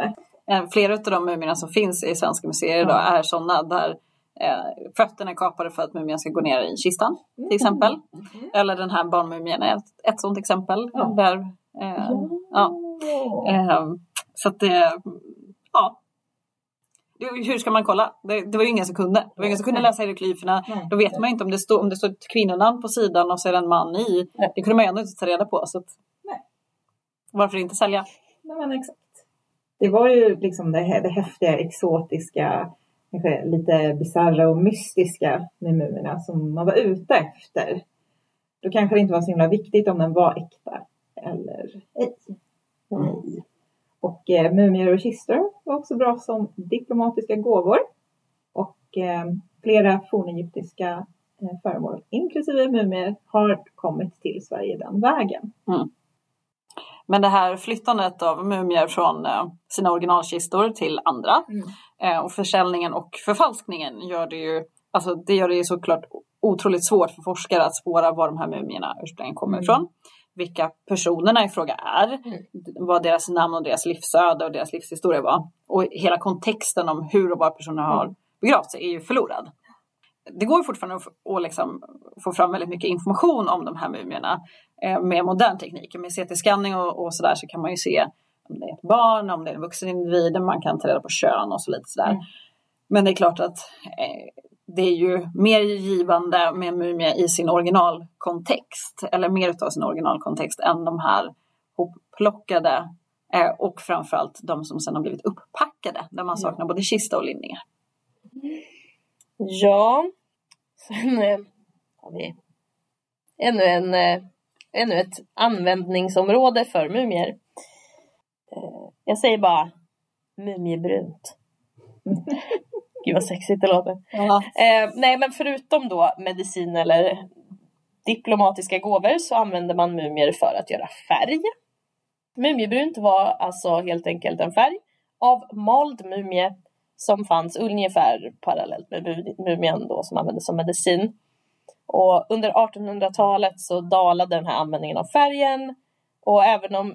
Flera av de mumierna som finns i svenska museer idag ja. är sådana där eh, fötterna är kapade för att mumien ska gå ner i kistan mm. till exempel. Mm. Eller den här barnmumien är ett, ett sådant exempel. Ja. Där, eh, mm. ja. eh, så att eh, ja. Hur ska man kolla? Det, det var ju ingen som kunde. Det var ingen som kunde läsa hieroglyferna. Mm. Då vet man inte om det stod, om det stod ett kvinnonamn på sidan och så är det en man i. Mm. Det kunde man ju ändå inte ta reda på. Så att, nej. Varför inte sälja? Nej, men exakt. Det var ju liksom det, här, det häftiga, exotiska, kanske lite bizarra och mystiska med mumierna som man var ute efter. Då kanske det inte var så himla viktigt om den var äkta eller ej. Mm. Och eh, mumier och kistor var också bra som diplomatiska gåvor. Och eh, flera fornegyptiska eh, föremål, inklusive mumier, har kommit till Sverige den vägen. Mm. Men det här flyttandet av mumier från sina originalkistor till andra mm. och försäljningen och förfalskningen gör det ju, alltså det gör det ju såklart otroligt svårt för forskare att spåra var de här mumierna ursprungligen kommer mm. ifrån. Vilka personerna i fråga är, mm. vad deras namn och deras livsöde och deras livshistoria var. Och hela kontexten om hur och var personer har begravt sig är ju förlorad. det går fortfarande att, att liksom få fram väldigt mycket information om de här mumierna eh, med modern teknik. Med C T-skanning och, och sådär så kan man ju se om det är ett barn, om det är en vuxen individ, man kan ta reda på kön och så lite sådär. Mm. Men det är klart att eh, det är ju mer givande med mumie i sin originalkontext, eller mer utav sin originalkontext än de här hopplockade eh, och framförallt de som sedan har blivit upppackade där man saknar mm. både kista och linningar. Ja, sen eh, har vi ännu, en, eh, ännu ett användningsområde för mumier. Eh, jag säger bara mumiebrunt. Gud vad sexigt det låter. Eh, nej, men förutom då medicin eller diplomatiska gåvor så använder man mumier för att göra färg. Mumiebrunt var alltså helt enkelt en färg av mald mumie som fanns ungefär parallellt med mumien då, som användes som medicin. Och under artonhundratalet så dalade den här användningen av färgen. Och även om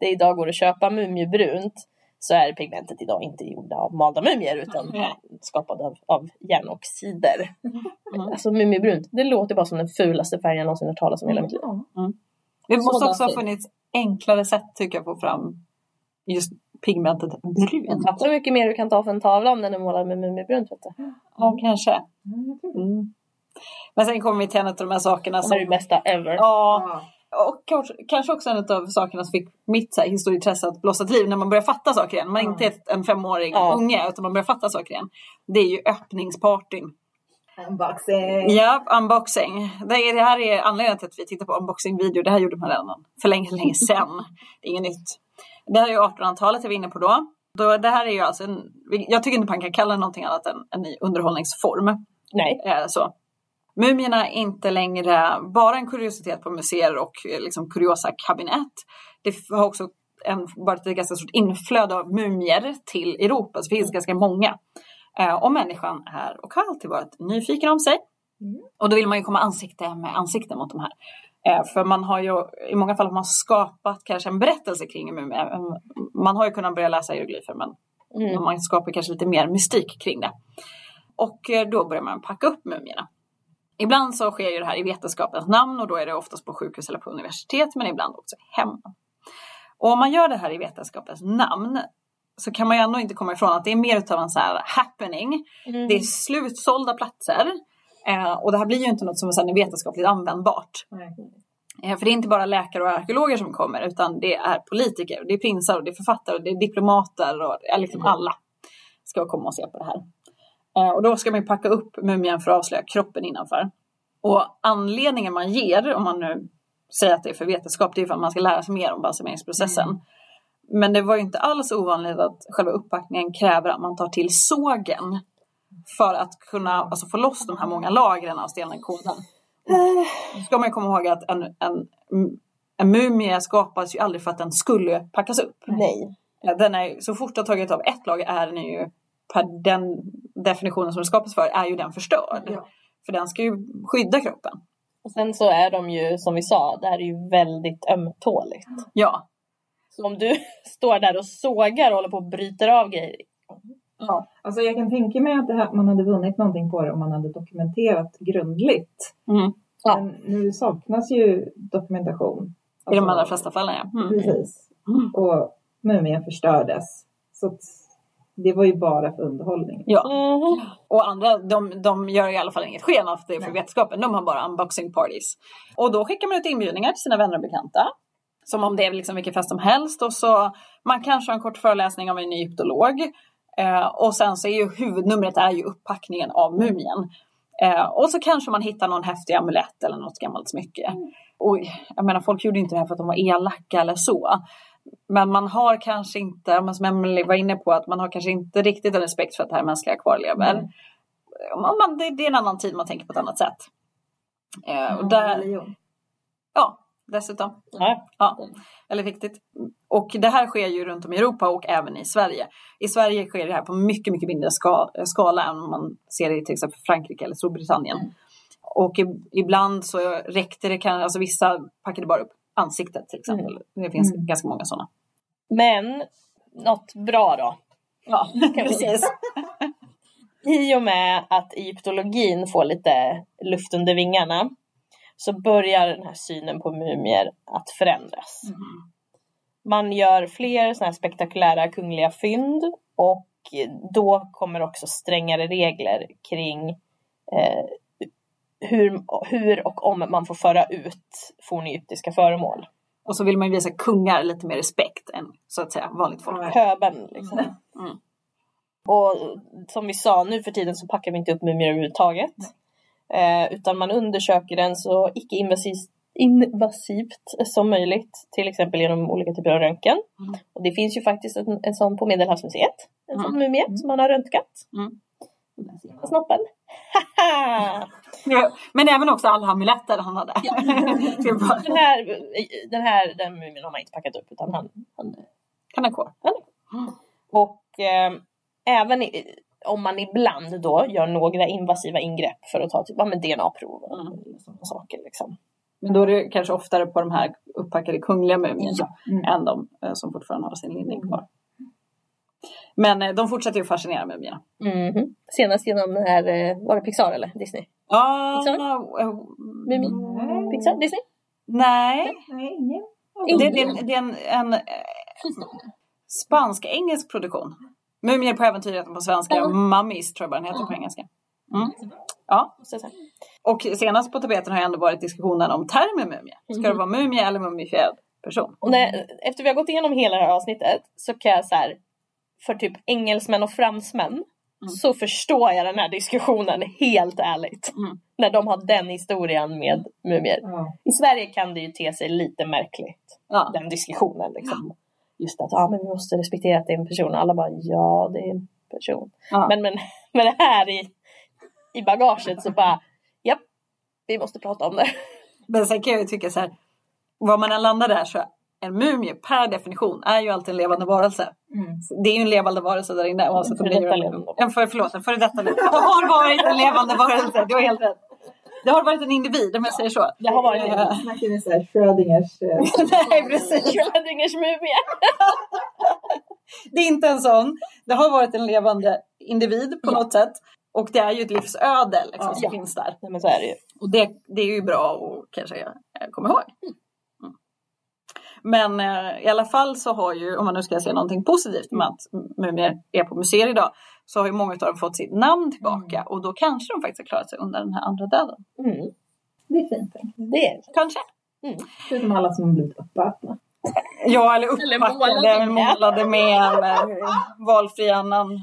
det idag går att köpa mumiebrunt så är pigmentet idag inte gjorda av malda mumier utan mm. skapad av, av järnoxider. Mm. Alltså mumiebrunt, det låter bara som den fulaste färgen jag någonsin har talat om hela mitt liv. Mm. Det måste också ha funnits enklare sätt tycker jag på fram just pigmentet brunt. Fattar du mycket mer du kan ta för en tavla om den är målad med mumiebrunt? Vet du? Mm. Ja, kanske. Mm. Men sen kommer vi till en av de här sakerna som är det bästa ever. Ja. Mm. Och kanske också en av sakerna som fick mitt historieintresse att blåsa till liv när man börjar fatta saker igen. Man är inte en femårig mm. unge utan man börjar fatta saker igen. Det är ju öppningspartyn. Unboxing. Ja, unboxing. Det, är, det här är anledningen till att vi tittar på unboxing-video. Det här gjorde man redan för länge, länge sedan. Det är inget nytt. Det här är ju artonhundratalet är vi inne på då. då det här är ju alltså en, jag tycker inte man kan kalla det någonting annat än en ny underhållningsform. Nej. Eh, så. Mumierna är inte längre bara en kuriositet på museer och liksom kuriosa kabinett. Det har också en, bara ett ganska stort inflöde av mumier till Europa. Så det finns ganska många. Eh, och människan är och har alltid varit nyfiken om sig. Mm. Och då vill man ju komma ansikte med ansikte mot de här. Eh, för man har ju i många fall har man skapat kanske en berättelse kring en mumie. Man har ju kunnat börja läsa hieroglyfer men mm. man skapar kanske lite mer mystik kring det. Och då börjar man packa upp mumierna. Ibland så sker ju det här i vetenskapens namn och då är det oftast på sjukhus eller på universitet men ibland också hemma. Och om man gör det här i vetenskapens namn så kan man ju ändå inte komma ifrån att det är mer utav en så här happening. Mm. Det är slutsålda platser eh, och det här blir ju inte något som är vetenskapligt användbart. Mm. Eh, för det är inte bara läkare och arkeologer som kommer utan det är politiker, det är prinsar och det är författare och det är diplomater och ja, liksom mm. alla ska komma och se på det här. Och då ska man ju packa upp mumien för att avslöja kroppen innanför. Och anledningen man ger, om man nu säger att det är för vetenskap, det är ju för att man ska lära sig mer om balsameringsprocessen. Mm. Men det var ju inte alls ovanligt att själva upppackningen kräver att man tar till sågen. För att kunna alltså, få loss de här många lagren av stenarkoden. Då ska man ju komma ihåg att en, en, en mumie skapas ju aldrig för att den skulle packas upp. Nej. Den är, så fort jag tagit av ett lager är den ju... Den definitionen som det skapas för är ju den förstörd. Ja. För den ska ju skydda kroppen. Och sen så är de ju, som vi sa, det här är ju väldigt ömtåligt. Ja. Så om du står där och sågar och håller på och bryter av grejer. Ja, alltså jag kan tänka mig att det här, man hade vunnit någonting på det om man hade dokumenterat grundligt. Mm. Ja. Men nu saknas ju dokumentation. Alltså, i de allra flesta fallen, ja. Mm. Precis. Mm. Och mumien förstördes. Så att det var ju bara för underhållning. Ja. Mm. Och andra, de, de gör i alla fall inget sken av det för Nej. vetenskapen. De har bara unboxing parties. Och då skickar man ut inbjudningar till sina vänner och bekanta. Som om det är liksom vilken fest som helst. Och så, man kanske har en kort föreläsning om en egyptolog. Eh, och sen så är ju huvudnumret är ju upppackningen av mumien. Eh, och så kanske man hittar någon häftig amulett eller något gammalt smycke. Mm. Och jag menar, folk gjorde inte det här för att de var elaka eller så. Men man har kanske inte, som Emily var inne på, att man har kanske inte riktigt en respekt för att det här mänskliga kvarlever. Mm. Man, det, det är en annan tid, man tänker på ett annat sätt. Eh, och där, ja, dessutom. Mm. Ja, väldigt viktigt. Och det här sker ju runt om i Europa och även i Sverige. I Sverige sker det här på mycket, mycket mindre ska, skala än man ser det i till exempel Frankrike eller Storbritannien. Mm. Och i, ibland så räckte det, kan, alltså vissa packade bara upp ansiktet till exempel. Mm. Det finns mm. ganska många sådana. Men något bra då. Ja, precis. I och med att egyptologin får lite luft under vingarna så börjar den här synen på mumier att förändras. Mm. Man gör fler såna här spektakulära kungliga fynd och då kommer också strängare regler kring eh, hur, hur och om man får föra ut fornegyptiska föremål. Och så vill man visa kungar lite mer respekt än så att säga vanligt folk. Höben liksom. Mm. Mm. Och som vi sa, nu för tiden så packar vi inte upp mumier överhuvudtaget. Mm. Eh, utan man undersöker den så icke-invasivt invasivt som möjligt. Till exempel genom olika typer av röntgen. Mm. Och det finns ju faktiskt en, en sån på Medelhavsmuseet. En mm. sån mumie mm. som man har röntgat. Mm. Snoppen. Ja, men även också alla amuletter han hade. Ja. den, här, den här den mumien har man inte packat upp utan han, han kan ha kvar. Mm. Och eh, även i, om man ibland då gör några invasiva ingrepp för att ta typ ja, D N A-prov och mm. sådana saker liksom. Men då är det kanske oftare på de här upppackade kungliga mumierna mm. än de som fortfarande har sin linning kvar. Men de fortsätter ju fascinera mumierna. Mm-hmm. Senast genom den här, var det Pixar eller Disney? Ja. Ah, Mumi? Nej. Pixar? Disney? Nej. Nej, nej. Det, det, det är en, en spansk-engelsk produktion. Mumier på äventyret på svenska. Mm. Mummies tror jag bara den heter på engelska. Mm. Ja. Och senast på tapeten har jag ändå varit diskussionen om termen mumie. Ska det vara mumie eller mumifierad person? Och när, efter vi har gått igenom hela det här avsnittet så kan jag så här, för typ engelsmän och fransmän mm. så förstår jag den här diskussionen helt ärligt. Mm. När de har den historien med mumier. Mm. I Sverige kan det ju te sig lite märkligt. Ja. Den diskussionen liksom. Ja. Just att ah, men vi måste respektera att det är en person. Alla bara ja det är en person. Ja. Men, men, men det här i I bagaget så bara, ja, vi måste prata om det. Men sen kan jag ju tycka så här, vad man än landar där så en mumie per definition är ju alltid en levande varelse. Mm. Det är ju en levande varelse där inne. Oavsett om det är en, en för, förlåt, en före detta liv. Det har varit en levande varelse, du har helt rätt. Det har varit en individ, om jag säger så. Det har varit en individ. Jag snackar ju så här, Schrödingers... Nej, precis. Schrödingers mumie. Det är inte en sån. Det har varit en levande individ på ja. något sätt. Och det är ju ett livsöde liksom, ja. som finns där. Nej, men så är det ju. Och det, det är ju bra och kanske jag, jag kommer ihåg. Mm. Men eh, i alla fall så har ju, om man nu ska säga någonting positivt med att mumier är på museer idag. Så har ju många av dem fått sitt namn tillbaka. Mm. Och då kanske de faktiskt har klarat sig under den här andra döden. Mm. Det är fint. Det är kanske. Mm. Förutom alla som har blivit uppätna. Ja, eller uppätna. Eller målade med. Eller valfri annan.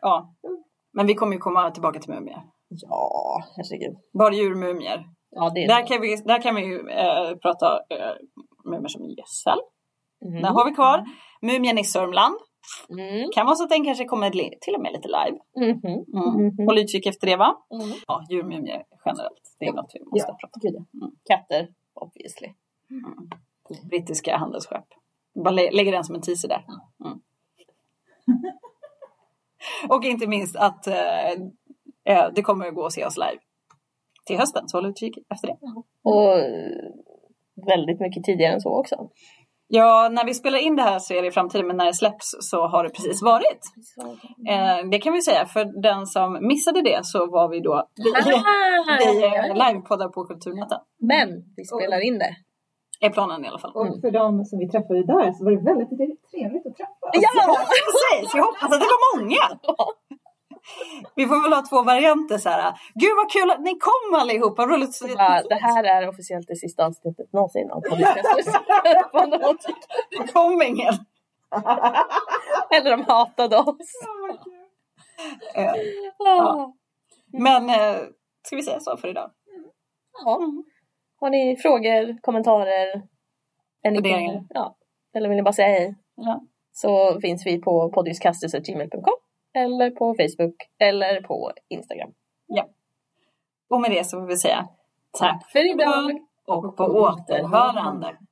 Ja. Men vi kommer ju komma tillbaka till mumier. Ja, herregud. Bara djurmumier. Ja, det är där, det. Kan vi, där kan vi ju eh, prata eh, mumier som gödsel. Mm. Den har vi kvar. Mumien i Sörmland. Mm. Kan vara så att den kanske kommer till och med lite live. Mm. Mm. Mm. Håll utkik efter det, va? Mm. Ja, djurmumier generellt. Det är ja. något vi måste ja. prata om. Mm. Katter, obviously. Mm. Brittiska handelsskepp. Bara lä- lägger den som en teaser där. Mm. Och inte minst att eh, det kommer att gå att se oss live till hösten. Så håll utkik efter det. Och väldigt mycket tidigare än så också. Ja, när vi spelar in det här så är det i framtiden. Men när det släpps så har det precis varit. Eh, det kan vi säga. För den som missade det så var vi då vi, vi livepoddar på Kulturnätten. Men vi spelar in det. Är planen i alla fall. Och för dem som vi träffade där så var det väldigt, väldigt trevligt att träffa. Ja, precis. Jag hoppas att det var många. Vi får väl ha två varianter så här. Gud vad kul att ni kom allihopa. Ja, det här är officiellt det sista avsnittet någonsin av Podius Castus. Det kom ingen. Eller de hatade oss. Ja, ja. Men ska vi säga så för idag? Ja. Har ni frågor, kommentarer, funderingar? Ja. Eller vill ni bara säga hej? Ja. Så finns vi på podius castus at gmail dot com eller på Facebook eller på Instagram. Ja. Och med det så får vi säga tack för idag och på återhörande.